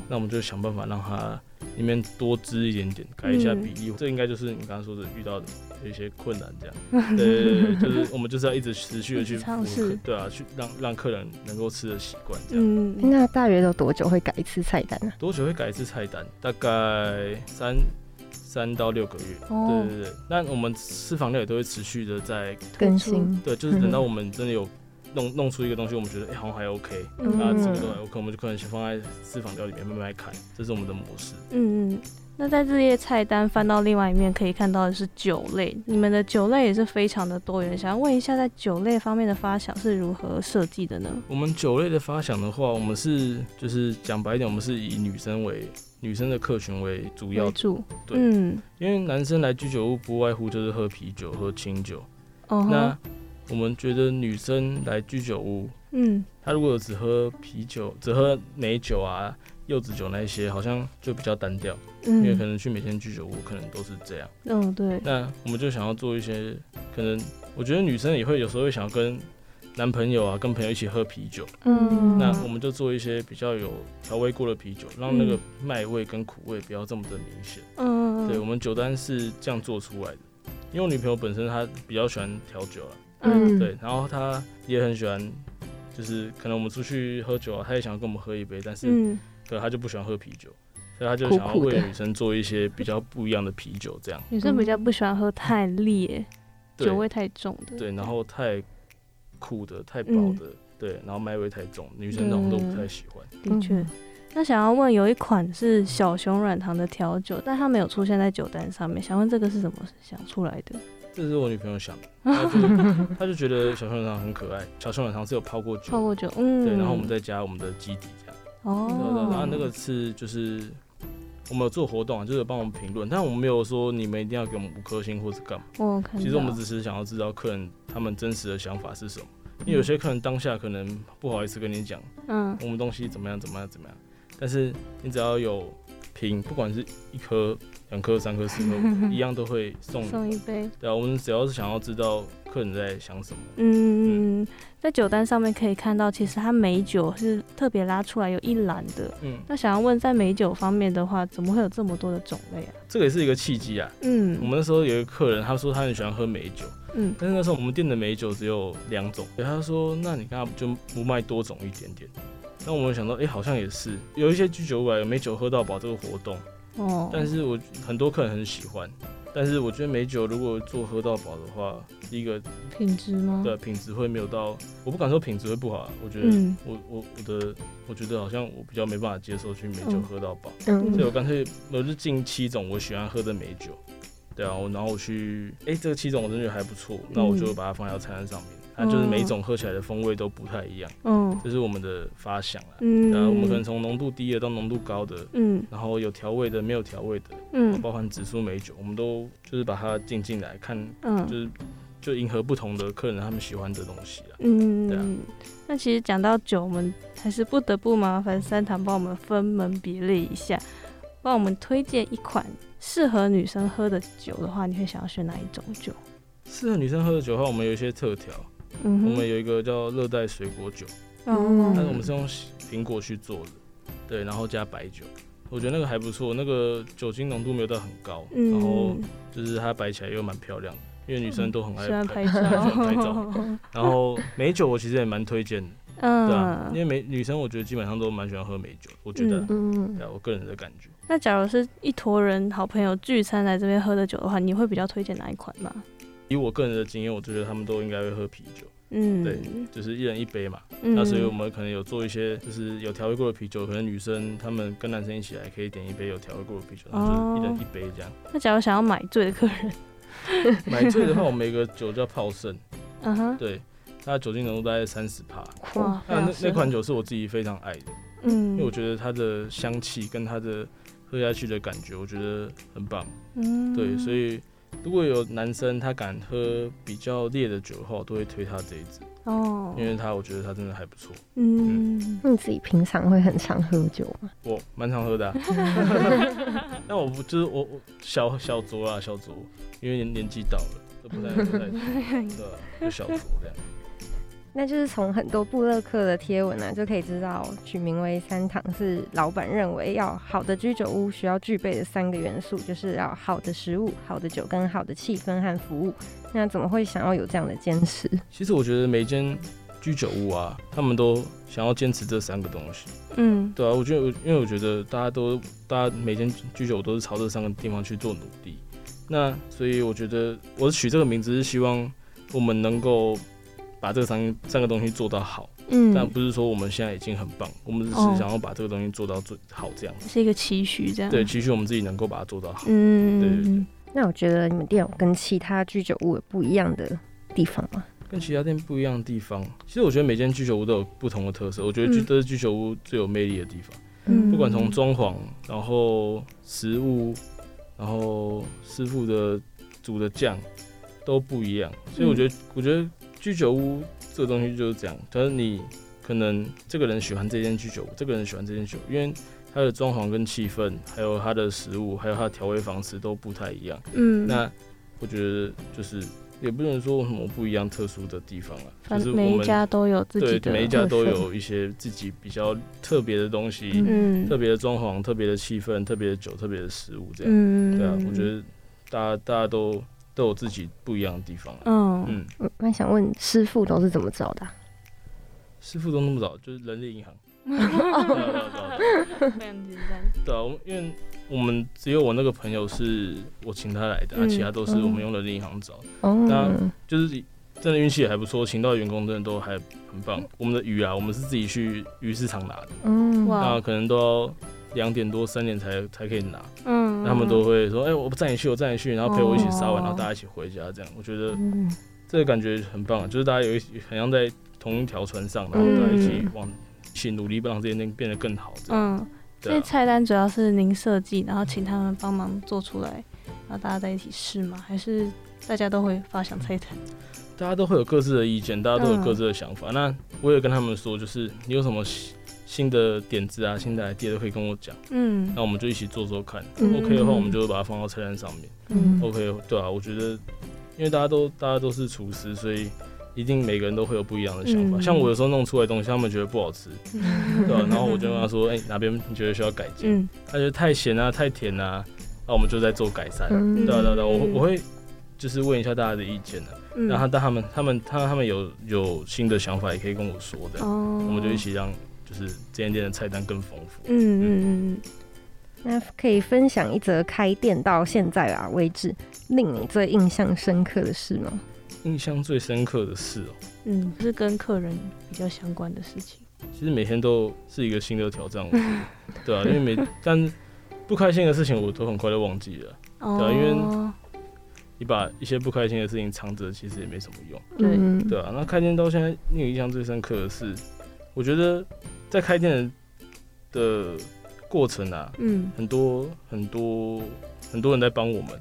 那我们就想办法让它里面多汁一点点，改一下比例。这应该就是你刚刚说的遇到的有一些困难这样。对，就是我们就是要一直持续的去尝试，对啊，去让客人能够吃的习惯这样。那大约都多久会改一次菜单呢？多久会改一次菜单？大概3到6个月，对对对。那我们私房料也都会持续的在更新，对，就是等到我们真的有弄出一个东西，我们觉得好像还 OK，那这个都还 OK，我们就可能先放在私房料里面慢慢看，这是我们的模式。那在这页菜单翻到另外一面，可以看到的是酒类，你们的酒类也是非常的多元。想要问一下，在酒类方面的发想是如何设计的呢？我们酒类的发想的话，我们就是讲白一点，我们是以女生的客群为主要，对，因为男生来居酒屋不外乎就是喝啤酒、喝清酒。那我们觉得女生来居酒屋，她如果有只喝啤酒、只喝美酒啊、柚子酒那些，好像就比较单调，因为可能去每天居酒屋可能都是这样。对。那我们就想要做一些，可能我觉得女生也会有时候会想要跟男朋友啊，跟朋友一起喝啤酒，那我们就做一些比较有调味过的啤酒，让那个麦味跟苦味不要这么的明显。对，我们酒单是这样做出来的，因为我女朋友本身她比较喜欢调酒啦，对，然后她也很喜欢，就是可能我们出去喝酒啊，她也想要跟我们喝一杯，但是对她就不喜欢喝啤酒。所以他就想要为女生做一些比较不一样的啤酒，这样苦苦。女生比较不喜欢喝太烈，酒味太重的，对，然后太苦的、太薄的，对，然后麦味太重，女生那种都不太喜欢。的确。那想要问，有一款是小熊软糖的调酒，但它没有出现在酒单上面，想问这个是怎么想出来的？这是我女朋友想的，她就觉得小熊软糖很可爱，小熊软糖是有泡过酒，嗯，对，然后我们再加我们的基底这样，哦，然后那个是就是我们有做活动啊，就是有帮我们评论，但我们没有说你们一定要给我们5颗星或是干嘛，我看到，其实我们只是想要知道客人他们真实的想法是什么，因为有些客人当下可能不好意思跟你讲，嗯，我们东西怎么样，但是你只要有评，不管是1颗、2颗、3颗、4颗，一样都会送一杯。对啊，我们只要是想要知道客人在想什么，嗯，在酒单上面可以看到，其实它美酒是特别拉出来有一栏的，嗯，那想要问在美酒方面的话，怎么会有这么多的种类啊？这个也是一个契机啊，嗯，我们那时候有一个客人，他说他很喜欢喝美酒。嗯，但是那时候我们店的美酒只有2种，他说那你干嘛就不卖多种一点点？那我们想到，好像也是有一些居酒屋有美酒喝到饱这个活动，哦，但是我很多客人很喜欢，但是我觉得美酒如果做喝到饱的话，第一个品质吗？对，品质会没有到，我不敢说品质会不好，我觉得我觉得好像我比较没办法接受去美酒喝到饱，所以我干脆我就进7种我喜欢喝的美酒。对啊，然后我去，这个7种我真的觉得还不错，那我就把它放在餐单上面。它就是每一种喝起来的风味都不太一样，这是我们的发想啦。然后我们可能从浓度低的到浓度高的，然后有调味的、没有调味的，包含紫苏美酒，我们都就是把它进进来看，就迎合不同的客人他们喜欢的东西啦。对啊。那其实讲到酒，我们还是不得不麻烦三堂帮我们分门别类一下，帮我们推荐一款。适合女生喝的酒的话，你会想要选哪一种酒？适合女生喝的酒的话，我们有一些特调，我们有一个叫热带水果酒，但是我们是用苹果去做的，对，然后加白酒，我觉得那个还不错，那个酒精浓度没有到很高，然后就是它摆起来又蛮漂亮的，因为女生都很爱拍照，然后美酒我其实也蛮推荐的。对啊，因为女生我觉得基本上都蛮喜欢喝美酒，我觉得，对啊，我个人的感觉。那假如是一坨人好朋友聚餐来这边喝的酒的话，你会比较推荐哪一款吗？以我个人的经验，我觉得他们都应该会喝啤酒，对，就是一人一杯嘛。那所以我们可能有做一些就是有调味过的啤酒，可能女生他们跟男生一起来可以点一杯有调味过的啤酒，然后就一人一杯这样。那假如想要买醉的客人，买醉的话，我们有一个酒叫泡盛，对。它的酒精浓度大概30%，那款酒是我自己非常爱的，因为我觉得它的香气跟它的喝下去的感觉，我觉得很棒，对，所以如果有男生他敢喝比较烈的酒的话，我都会推他这一支，因为我觉得他真的还不错，那你自己平常会很常喝酒吗？我蛮常喝的啊，但我不就是我小酌，因为年纪到了，都不太对啊，就小酌这样。那就是从很多部落客的贴文啊，就可以知道取名为三堂是老板认为要好的居酒屋需要具备的3个元素，就是要好的食物、好的酒跟好的气氛和服务。那怎么会想要有这样的坚持？其实我觉得每间居酒屋啊，他们都想要坚持这3个东西。对啊，我觉得因为我觉得大家每间居酒屋都是朝这3个地方去做努力。那所以我觉得我取这个名字是希望我们能够把这3个东西做到好，但不是说我们现在已经很棒，我们只是想要把这个东西做到最好，这样子是一个期许，这样对，期许我们自己能够把它做到好。对。那我觉得你们店有跟其他居酒屋有不一样的地方吗？跟其他店不一样的地方，其实我觉得每间居酒屋都有不同的特色，我觉得这是居酒屋最有魅力的地方。不管从装潢，然后食物，然后师傅的煮的酱都不一样，所以我觉得。居酒屋这个东西就是这样，就是你可能这个人喜欢这间居酒屋，这个人喜欢这间酒，因为它的装潢跟气氛，还有它的食物，还有它的调味方式都不太一样。那我觉得就是也不能说有什么不一样特殊的地方啦，就是我们每一家都有自己的，对，每一家都有一些自己比较特别的东西，特别的装潢，特别的气氛，特别的酒，特别的食物这样。对啊，我觉得大家都有自己不一样的地方。我蛮想问师傅都是怎么找的啊？师傅都那么找，就是人力银行。非常简单。对啊，因为我们只有我那个朋友是我请他来的，其他都是我们用人力银行找。那就是真的运气也还不错，请到的员工真的都还很棒。我们的鱼啊，我们是自己去鱼市场拿的，那可能都要2点多3点才可以拿。他们都会说，哎、欸，我载你去，我载你去，然后陪我一起杀完，然后大家一起回家，这样，我觉得这个感觉很棒，就是大家有一很像在同一条船上，然后大家一起努力让这件事情变得更好。嗯，所以菜单主要是您设计，然后请他们帮忙做出来，然后大家在一起试吗？还是大家都会发想菜单？大家都会有各自的意见，大家都有各自的想法。那我也跟他们说，就是你有什么新的点子啊、新的 idea 都可以跟我讲。嗯，那我们就一起做做看。OK 的话，我们就会把它放到菜单上面。OK， 对啊，我觉得因为大家都是厨师，所以一定每个人都会有不一样的想法。像我有时候弄出来的东西，他们觉得不好吃，对啊，然后我就跟他说，哎、欸，哪边你觉得需要改进？他觉得太咸啊、太甜啊，那我们就在做改善。对啊，对啊，我会。就是问一下大家的意见了、然后他们有新的想法也可以跟我说的，我们就一起让就是这间店的菜单更丰富。那可以分享一则开店到现在啊为止令你最印象深刻的事吗？印象最深刻的事哦，是跟客人比较相关的事情。其实每天都是一个新的挑战，对啊，因为但不开心的事情我都很快就忘记了，对啊，因为。你把一些不开心的事情藏着，其实也没什么用。对啊。那开店到现在，令我印象最深刻的是，我觉得在开店的过程啊，很多人在帮我们。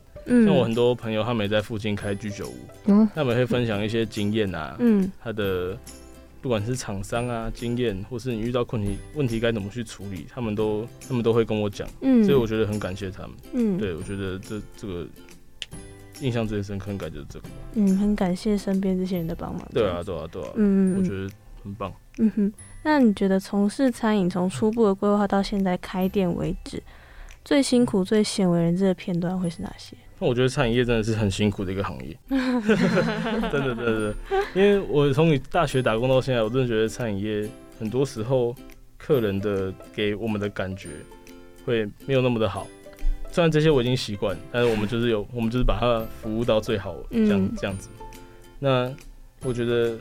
像我很多朋友，他们也在附近开居酒屋，他们会分享一些经验啊，他的不管是厂商啊经验，或是你遇到问题该怎么去处理，他们都会跟我讲。所以我觉得很感谢他们。对，我觉得这个。印象最深刻的就是这个。很感谢身边这些人的帮忙。对啊。我觉得很棒。那你觉得从事餐饮从初步的规划到现在开店为止，最辛苦、最鲜为人知的片段会是哪些？那我觉得餐饮业真的是很辛苦的一个行业，真的。因为我从大学打工到现在，我真的觉得餐饮业很多时候客人的给我们的感觉会没有那么的好。虽然这些我已经习惯，但是我们就是把它服务到最好，这样子。那我觉得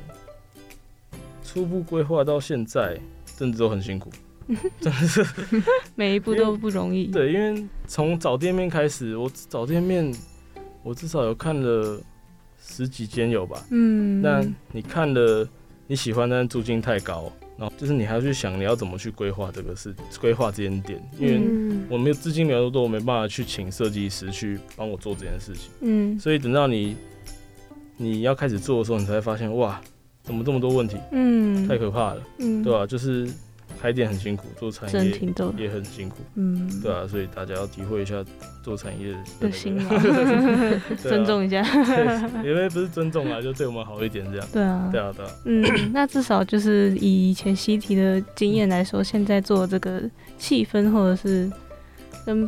初步规划到现在，真的都很辛苦，真的是每一步都不容易。对，因为从找店面开始，我至少有看了10几间有吧。那你看了你喜欢，但租金太高。然后就是你还要去想你要怎么去规划这间店，因为我没有资金比较多，我没办法去请设计师去帮我做这件事情。所以等到你要开始做的时候，你才会发现哇，怎么这么多问题？太可怕了，对吧？就是开店很辛苦，做产业也很辛苦，对啊，所以大家要体会一下做产业的辛劳，尊重一下，因为不是尊重啊，就对我们好一点这样。对啊。那至少就是以前习题的经验来说，现在做这个气氛或者是跟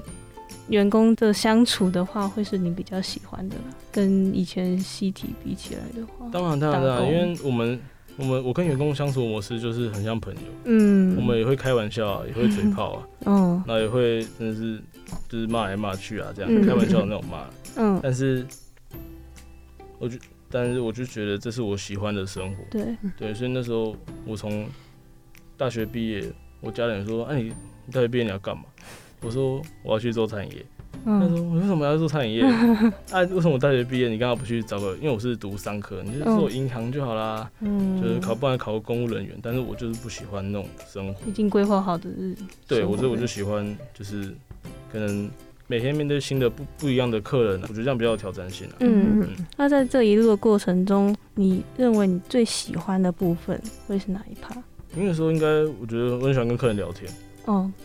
员工的相处的话，会是你比较喜欢的，跟以前习题比起来的话，当然，因为我跟员工相处模式就是很像朋友，我们也会开玩笑啊，也会嘴炮啊，那也会真的是就是骂来骂去啊，这样开玩笑的那种骂，但是我就觉得这是我喜欢的生活，对，所以那时候我从大学毕业，我家人说，哎、啊，你大学毕业你要干嘛？我说我要去做餐饮业。他说：“我为什么要做餐饮业？为什么我大学毕业你刚好不去找个？因为我是读商科，你就做银行就好啦。就是不然考个公务人员。但是我就是不喜欢那种生活，已经规划好的日子。对，我就喜欢就是可能每天面对新的不一样的客人，我觉得这样比较有挑战性啊。那在这一路的过程中，你认为你最喜欢的部分会是哪一趴？那个时候应该我觉得我很喜欢跟客人聊天。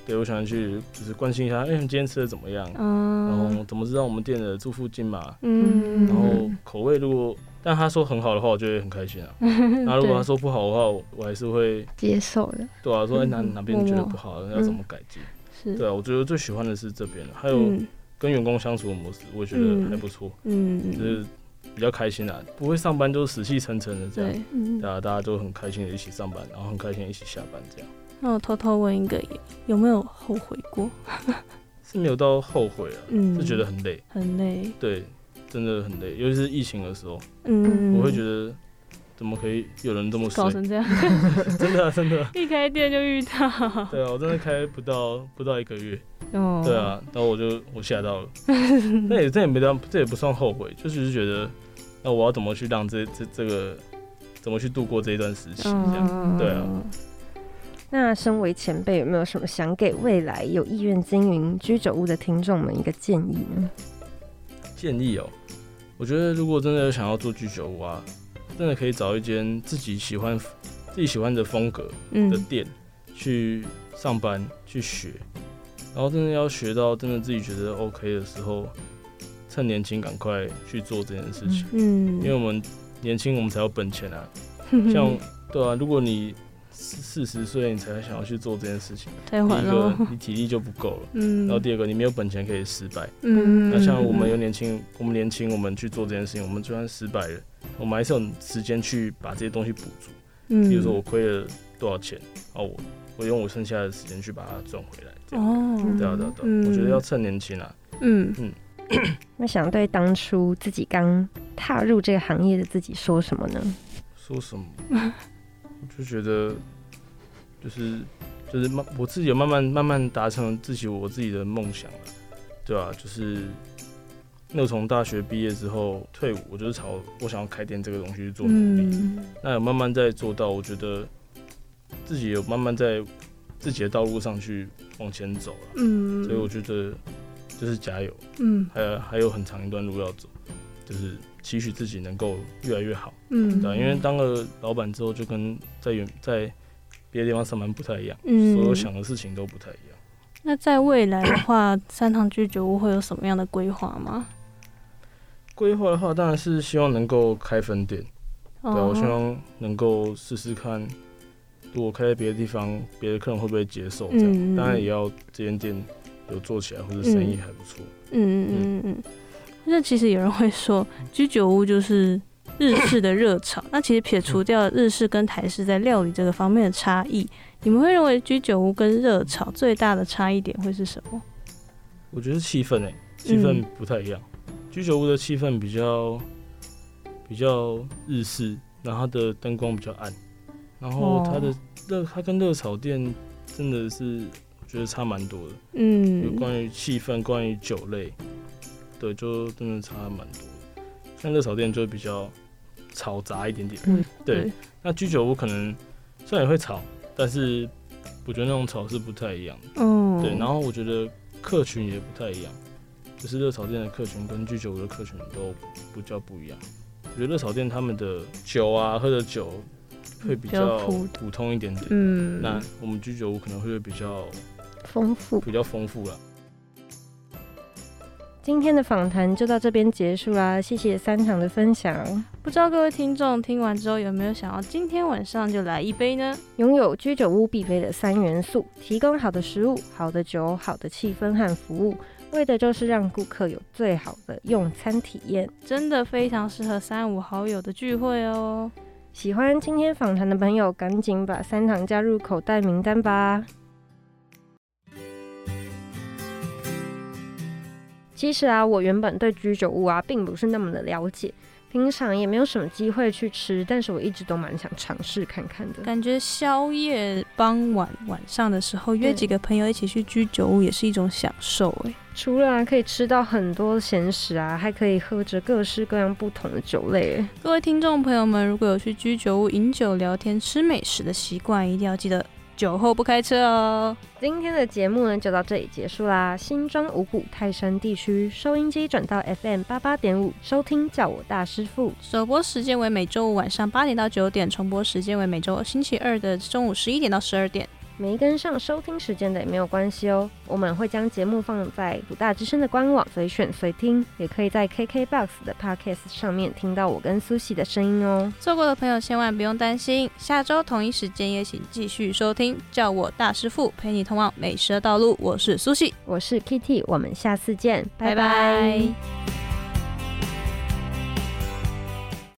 对，我想去就是关心一下，哎、欸，你今天吃的怎么样？然后怎么知道我们店的住附近嘛？然后口味如果，但他说很好的话，我就会很开心啊。那如果他说不好的话，我还是会接受的。对啊，说哎、欸、哪边觉得不好，要怎么改进？是，对啊，我觉得最喜欢的是这边，还有跟员工相处的模式，我觉得还不错。就是比较开心啊，不会上班就死气沉沉的这样。大家都很开心的一起上班，然后很开心的一起下班这样。那我偷偷问一个，有没有后悔过？是没有到后悔啊，是觉得很累，对，真的很累，尤其是疫情的时候，我会觉得怎么可以有人这么搞成这样，真的啊，一开店就遇到，对啊，我真的开不到1个月，哦，对啊，然后我吓到了，这也不算后悔，就是觉得那我要怎么去让这个怎么去度过这一段时期，这样、对啊。那身为前辈，有没有什么想给未来有意愿经营居酒屋的听众们一个建议呢？建议哦，我觉得如果真的想要做居酒屋啊，真的可以找一间自己喜欢的风格的店、去上班去学，然后真的要学到真的自己觉得 OK 的时候，趁年轻赶快去做这件事情。因为我们年轻，我们才有本钱啊。像对啊，如果你40岁你才想要去做这件事情，太晚了。第一个，你体力就不够了，然后第二个，你没有本钱可以失败，那像我们我们去做这件事情，我们就算失败了，我们还是有时间去把这些东西补足。比如说我亏了多少钱，然后我用我剩下的时间去把它赚回来。对，我觉得要趁年轻啊。那想对当初自己刚踏入这个行业的自己说什么呢？说什么？我就觉得，就是我自己有慢慢达成我自己的梦想了，对吧、就是那从大学毕业之后退伍，我就是朝我想要开店这个东西去做努力。那有慢慢在做到，我觉得自己有慢慢在自己的道路上去往前走了。所以我觉得就是加油。还有很长一段路要走，就是期许自己能够越来越好，对、因为当了老板之后，就跟在别的地方上班不太一样，所有想的事情都不太一样。那在未来的话，三堂居酒屋会有什么样的规划吗？规划的话，当然是希望能够开分店，对，我希望能够试试看，如果开在别的地方，别的客人会不会接受？这样、当然也要这间店有做起来，或者生意还不错。那其实有人会说，居酒屋就是日式的热炒。那其实撇除掉日式跟台式在料理这个方面的差异，你们会认为居酒屋跟热炒最大的差异点会是什么？我觉得气氛欸，气氛不太一样。居酒屋的气氛比较日式，然后它的灯光比较暗，然后它跟热炒店真的是我觉得差蛮多的。有关于气氛，关于酒类。对，就真的差蛮多的。像热炒店就比较吵杂一点点，对。那居酒屋可能虽然也会吵，但是我觉得那种吵是不太一样的。对。然后我觉得客群也不太一样，就是热炒店的客群跟居酒屋的客群都比较不一样。我觉得热炒店他们的酒啊，喝的酒会比较普通一点点。那我们居酒屋可能会比较丰富，啦。今天的访谈就到这边结束啦，谢谢三堂的分享。不知道各位听众听完之后有没有想要今天晚上就来一杯呢？拥有居酒屋必备的三元素，提供好的食物、好的酒、好的气氛和服务，为的就是让顾客有最好的用餐体验，真的非常适合3、5好友的聚会哦。喜欢今天访谈的朋友，赶紧把三堂加入口袋名单吧。其实啊，我原本对居酒屋啊并不是那么的了解，平常也没有什么机会去吃，但是我一直都蛮想尝试看看的。感觉宵夜傍晚晚上的时候约几个朋友一起去居酒屋也是一种享受耶。除了、可以吃到很多闲食啊，还可以喝着各式各样不同的酒类耶。各位听众朋友们，如果有去居酒屋饮酒聊天吃美食的习惯，一定要记得酒后不开车哦。今天的节目呢就到这里结束啦。新庄五股泰山地区收音机转到 FM88.5 收听叫我大师傅，首播时间为每周五晚上8点到9点，重播时间为每周星期二的中午11点到12点。没跟上收听时间的也没有关系哦，我们会将节目放在鲁大之声的官网随选随听，也可以在 KKBOX 的 Podcast 上面听到我跟 Sushi 的声音哦。错过的朋友千万不用担心，下周同一时间也请继续收听叫我大师傅，陪你通往美食的道路。我是 Sushi， 我是 Kitty， 我们下次见，拜拜。